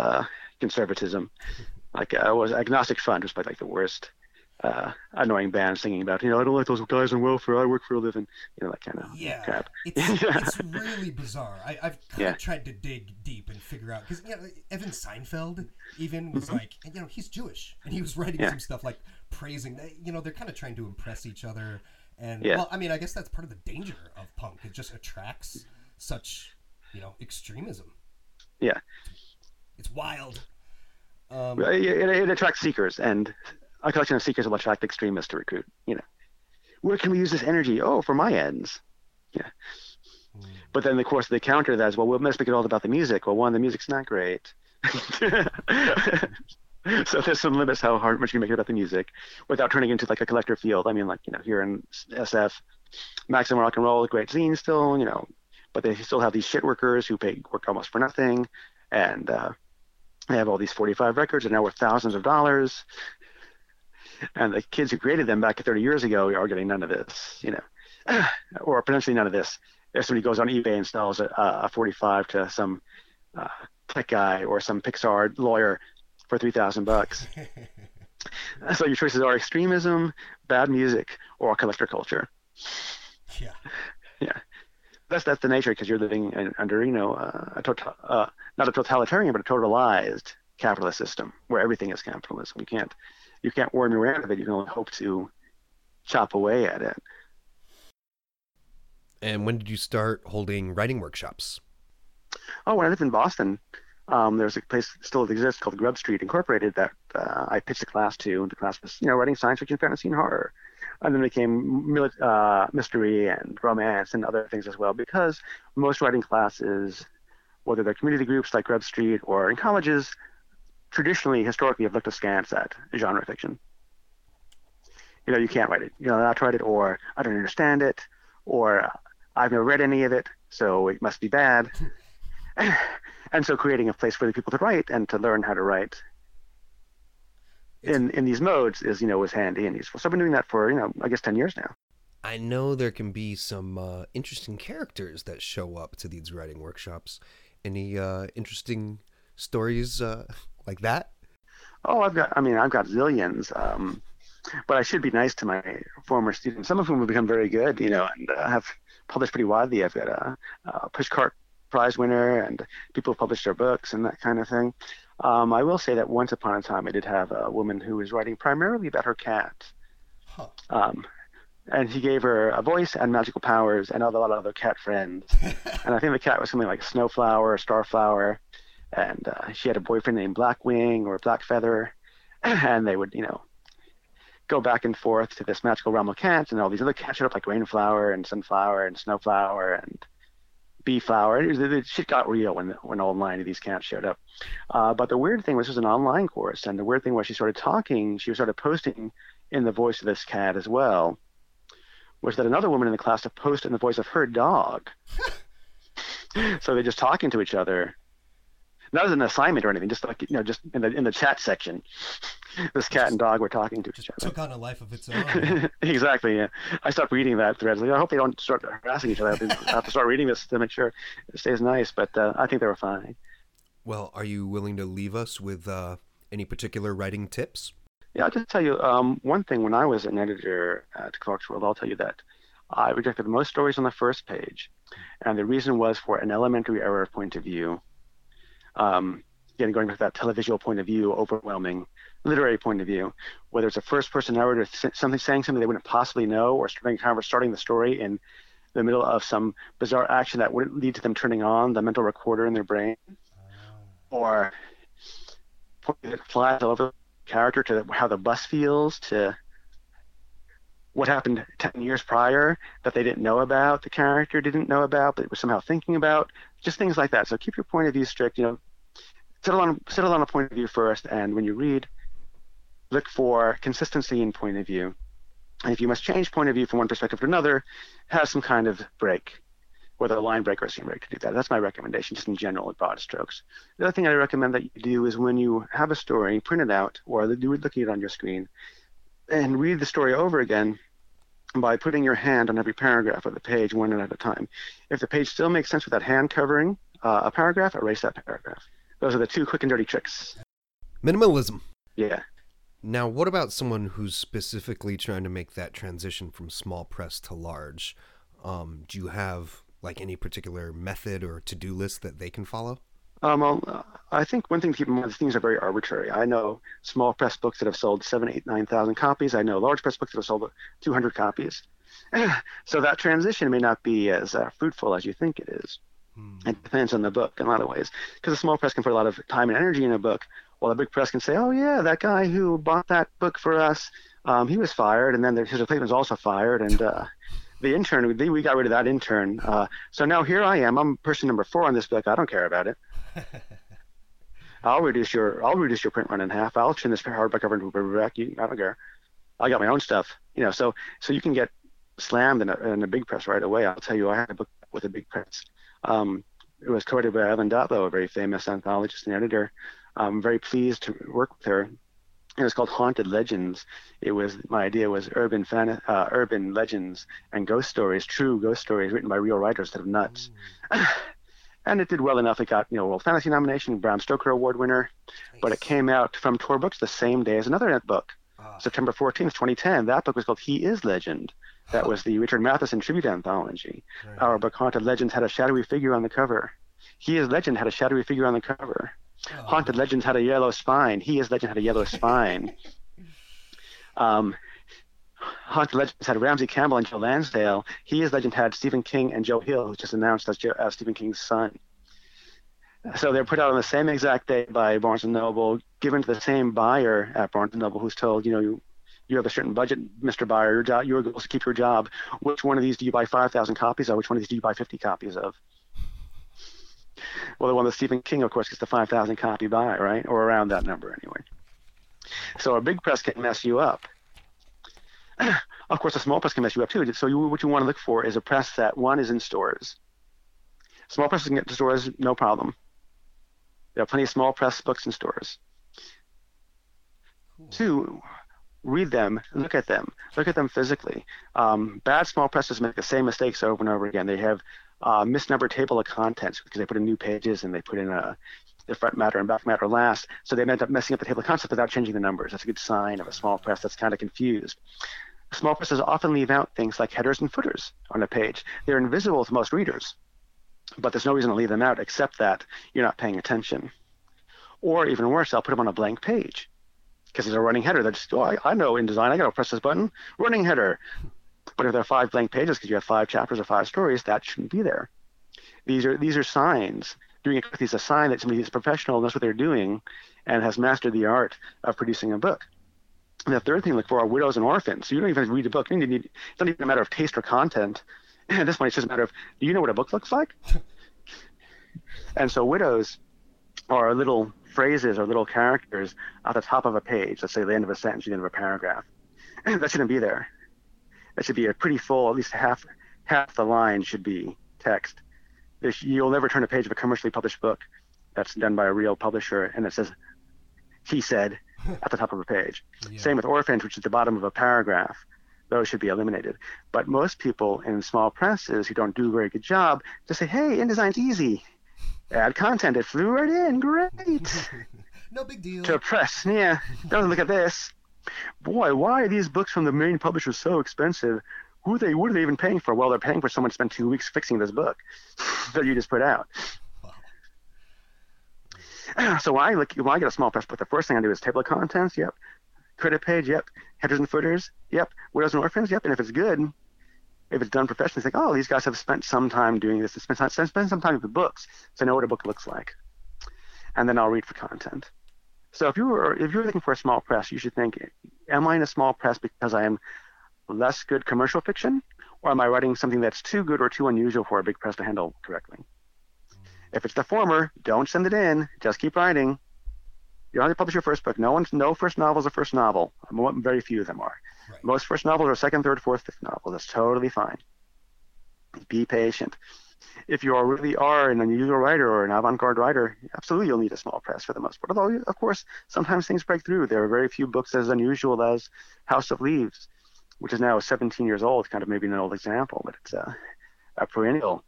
conservatism. Like, was Agnostic Front was probably like the worst annoying band singing about, you know, I don't like those guys on welfare, I work for a living, you know, that kind of crap. It's really bizarre. I've kind of tried to dig deep and figure out, because, you know, Evan Seinfeld even was mm-hmm. like, you know, he's Jewish, and he was writing some stuff like praising, you know, they're kind of trying to impress each other. And, well, I mean, I guess that's part of the danger of punk. It just attracts such, you know, extremism. Yeah. It's wild. It attracts seekers, and a collection of seekers will attract extremists to recruit, you know. Where can we use this energy? Oh, for my ends. Yeah. Mm. But then, of course, they counter that as, well, we must make it all about the music. Well, one, the music's not great. So there's some limits how hard much you can make it about the music without turning into, like, a collector field. I mean, like, you know, here in SF, Maxim Rock and Roll, great zine still, you know, but they still have these shit workers who work almost for nothing, and they have all these 45 records and now worth thousands of dollars. And the kids who created them back 30 years ago are getting none of this, you know, or potentially none of this. If somebody goes on eBay and sells a 45 to some tech guy or some Pixar lawyer for $3,000. So your choices are extremism, bad music, or collector culture. Yeah. Yeah. That's the nature, because you're living under, you know, not a totalitarian, but a totalized capitalist system where everything is capitalism. You can't worm your way out of it. You can only hope to chop away at it. And when did you start holding writing workshops? Oh, when I lived in Boston, there's a place that still exists called Grub Street Incorporated that I pitched a class to. The class was, you know, writing science fiction, fantasy, and horror. And then it became mystery and romance and other things as well, because most writing classes, whether they're community groups like Grub Street or in colleges, traditionally, historically, have looked askance at genre fiction. You know, you can't write it. You know, I tried it, or I don't understand it, or I've never read any of it, so it must be bad. And so creating a place for the people to write and to learn how to write in these modes is, you know, was handy and useful. So I've been doing that for, you know, I guess 10 years now. I know there can be some interesting characters that show up to these writing workshops. Any interesting stories like that? Oh, I've got zillions, but I should be nice to my former students, some of whom have become very good, you know, and have published pretty widely. I've got a Pushcart Prize winner, and people have published their books and that kind of thing. I will say that once upon a time I did have a woman who was writing primarily about her cat, and he gave her a voice and magical powers and a lot of other cat friends. And I think the cat was something like Snowflower or Starflower, and she had a boyfriend named Blackwing or Blackfeather, and they would, you know, go back and forth to this magical realm of cats, and all these other cats showed up, like Rainflower and Sunflower and Snowflower and Beeflower. The shit got real when all nine of these cats showed up. But the weird thing was, this was an online course, and the weird thing was she started posting in the voice of this cat as well, was that another woman in the class to post in the voice of her dog. So they're just talking to each other. Not as an assignment or anything, just like, you know, just in the chat section, this cat and dog were talking to each other. Took on a life of its own. Exactly. Yeah. I stopped reading that thread. Like, I hope they don't start harassing each other. I have to start reading this to make sure it stays nice. But I think they were fine. Well, are you willing to leave us with any particular writing tips? Yeah, I'll just tell you one thing. When I was an editor at Clark's World, I'll tell you that I rejected most stories on the first page, and the reason was for an elementary error of point of view. Again, going back to that televisual point of view, overwhelming literary point of view, whether it's a first-person narrator saying something they wouldn't possibly know, or starting the story in the middle of some bizarre action that wouldn't lead to them turning on the mental recorder in their brain, or flies over character to how the bus feels, to what happened 10 years prior that they didn't know about, the character didn't know about, but was somehow thinking about, just things like that. So keep your point of view strict, you know, settle on a point of view first. And when you read, look for consistency in point of view. And if you must change point of view from one perspective to another, have some kind of break, whether a line break or a scene break, to do that. That's my recommendation, just in general, at broad strokes. The other thing I recommend that you do is when you have a story, print it out, or you're looking at it on your screen, and read the story over again by putting your hand on every paragraph of the page, one at a time. If the page still makes sense without hand covering a paragraph, erase that paragraph. Those are the two quick and dirty tricks. Minimalism. Yeah. Now, what about someone who's specifically trying to make that transition from small press to large? Do you have like any particular method or to-do list that they can follow? I think one thing to keep in mind is things are very arbitrary. I know small press books that have sold 7,000, 8,000, 9,000 copies. I know large press books that have sold 200 copies. So that transition may not be as fruitful as you think it is. It depends on the book in a lot of ways, because a small press can put a lot of time and energy in a book, while the big press can say, oh yeah, that guy who bought that book for us, he was fired, and then his replacement was also fired, and the intern, we got rid of that intern. So now here I am. I'm person number 4 on this book. I don't care about it. I'll reduce your print run in half. I'll turn this hardback over into paperback. I don't care. I got my own stuff. You know, so you can get slammed in a big press right away. I'll tell you, I had a book with a big press. It was co-edited by Ellen Dotlow, a very famous anthologist and editor. I'm very pleased to work with her. It was called Haunted Legends. It was, my idea was urban legends and ghost stories, true ghost stories written by real writers instead of nuts. And it did well enough. It got, you know, World Fantasy nomination, Bram Stoker Award winner. Nice. But it came out from Tor Books the same day as another book, September 14th, 2010. That book was called He Is Legend. That was the Richard Matheson tribute anthology. Right. Our book Haunted Legends had a shadowy figure on the cover. He Is Legend had a shadowy figure on the cover. Oh. Haunted Legends had a yellow spine. He Is Legend had a yellow spine. Haunted Legends had Ramsey Campbell and Joe Lansdale. He Is Legend had Stephen King and Joe Hill, who just announced as Stephen King's son. So they're put out on the same exact day by Barnes & Noble, given to the same buyer at Barnes & Noble, who's told, you know, you have a certain budget, Mr. Buyer. Your goal is to keep your job. Which one of these do you buy 5,000 copies of? Which one of these do you buy 50 copies of? Well, the one with Stephen King, of course, gets the 5,000 copy buy, right? Or around that number, anyway. So a big press can mess you up. Of course, a small press can mess you up, too. So what you want to look for is a press that, one, is in stores. Small presses can get to stores, no problem. There are plenty of small press books in stores. Cool. Two, read them, look at them physically. Bad small presses make the same mistakes over and over again. They have misnumbered table of contents because they put in new pages and they put in the front matter and back matter last, so they end up messing up the table of contents without changing the numbers. That's a good sign of a small press that's kind of confused. Small presses often leave out things like headers and footers on a page. They're invisible to most readers, but there's no reason to leave them out except that you're not paying attention. Or even worse, I'll put them on a blank page because there's a running header. They're just, I know InDesign, I got to press this button, running header. But if there are 5 blank pages because you have 5 chapters or 5 stories, that shouldn't be there. These are signs. Doing it quickly is a sign that somebody who's professional knows what they're doing and has mastered the art of producing a book. And the third thing to look for are widows and orphans. So you don't even have to read a book. It's not even a matter of taste or content. At this point, it's just a matter of, do you know what a book looks like? And so widows are little phrases or little characters at the top of a page. Let's say the end of a sentence, the end of a paragraph. That shouldn't be there. That should be a pretty full, at least half the line should be text. You'll never turn a page of a commercially published book that's done by a real publisher and it says, he said, at the top of a page. Yeah. Same with orphans, which is the bottom of a paragraph. Those should be eliminated. But most people in small presses who don't do a very good job just say, hey, InDesign's easy. Add content. It flew right in. Great. No big deal. To press. Yeah. Don't look at this. Boy, why are these books from the main publisher so expensive? What are they even paying for? Well, they're paying for someone to spend 2 weeks fixing this book that you just put out. Wow. So when I get a small press book, the first thing I do is table of contents. Yep. Credit page. Yep. Headers and footers. Yep. Widows and orphans. Yep. And if it's good, if it's done professionally, it's like, oh, these guys have spent some time doing this. They spent some time with the books, so I know what a book looks like. and then I'll read for content. So if you're looking for a small press, you should think, am I in a small press because I am less good commercial fiction, or am I writing something that's too good or too unusual for a big press to handle correctly? If it's the former, don't send it in. Just keep writing. You only publish your first book. No first novel is a first novel. Very few of them are. Right. Most first novels are second, third, fourth, fifth novels. That's totally fine. Be patient. If you really are an unusual writer or an avant-garde writer, absolutely you'll need a small press for the most part. Although, of course, sometimes things break through. There are very few books as unusual as House of Leaves, which is now 17 years old, kind of maybe an old example, but it's a perennial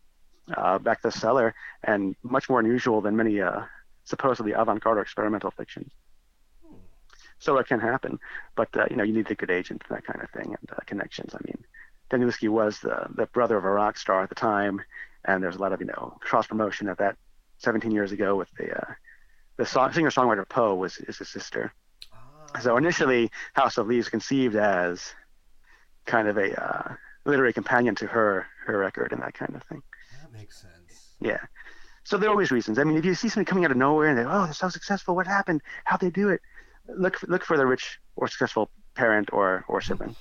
back to the cellar and much more unusual than many supposedly avant-garde or experimental fiction. So it can happen, but you need a good agent for that kind of thing and connections. I mean, Danilowski was the brother of a rock star at the time, and there's a lot of cross-promotion at that 17 years ago with the singer-songwriter Poe is his sister. Oh. So initially, House of Leaves conceived as kind of a literary companion to her record and that kind of thing. That makes sense. Yeah. So there are always reasons. I mean, if you see something coming out of nowhere and they're so successful, what happened? How'd they do it? Look for the rich or successful parent or sibling.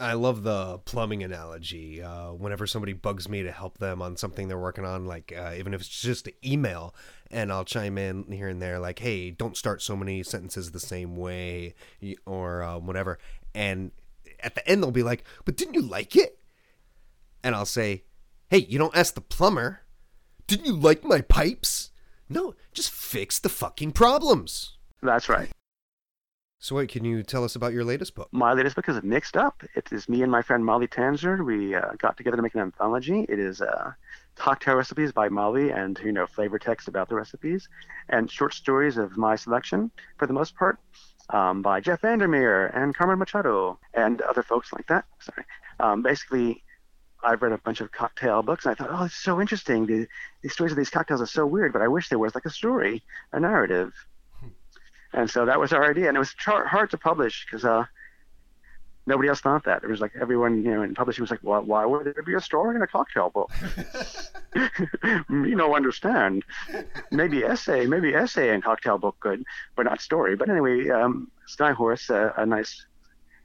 I love the plumbing analogy. Whenever somebody bugs me to help them on something they're working on, like even if it's just an email, and I'll chime in here and there like, hey, don't start so many sentences the same way or whatever. And at the end, they'll be like, but didn't you like it? And I'll say, hey, you don't ask the plumber. Didn't you like my pipes? No, just fix the fucking problems. That's right. So wait, can you tell us about your latest book? My latest book is Mixed Up. It is me and my friend Molly Tanzer. We got together to make an anthology. It is cocktail recipes by Molly and, flavor text about the recipes and short stories of my selection, for the most part, by Jeff Vandermeer and Carmen Machado and other folks like that. Sorry. Basically, I've read a bunch of cocktail books, and I thought, oh, it's so interesting. The stories of these cocktails are so weird, but I wish there was like a story, a narrative. And so that was our idea. And it was hard to publish because nobody else thought that. It was like everyone, in publishing was like, well, why would there be a story in a cocktail book? You don't understand. Maybe essay and cocktail book good, but not story. But anyway, Skyhorse, a nice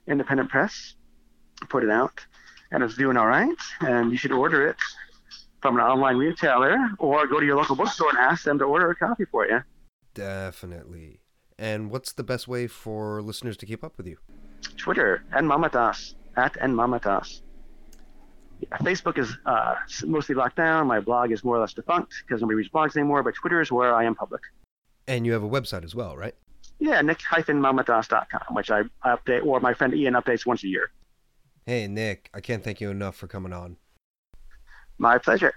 independent press, put it out. And it's doing all right. And you should order it from an online retailer or go to your local bookstore and ask them to order a copy for you. Definitely. And what's the best way for listeners to keep up with you? Twitter, @nmamatas, @nmamatas. Yeah, Facebook is mostly locked down. My blog is more or less defunct because nobody reads blogs anymore, but Twitter is where I am public. And you have a website as well, right? Yeah, nick-mamatas.com, which I update, or my friend Ian updates once a year. Hey, Nick, I can't thank you enough for coming on. My pleasure.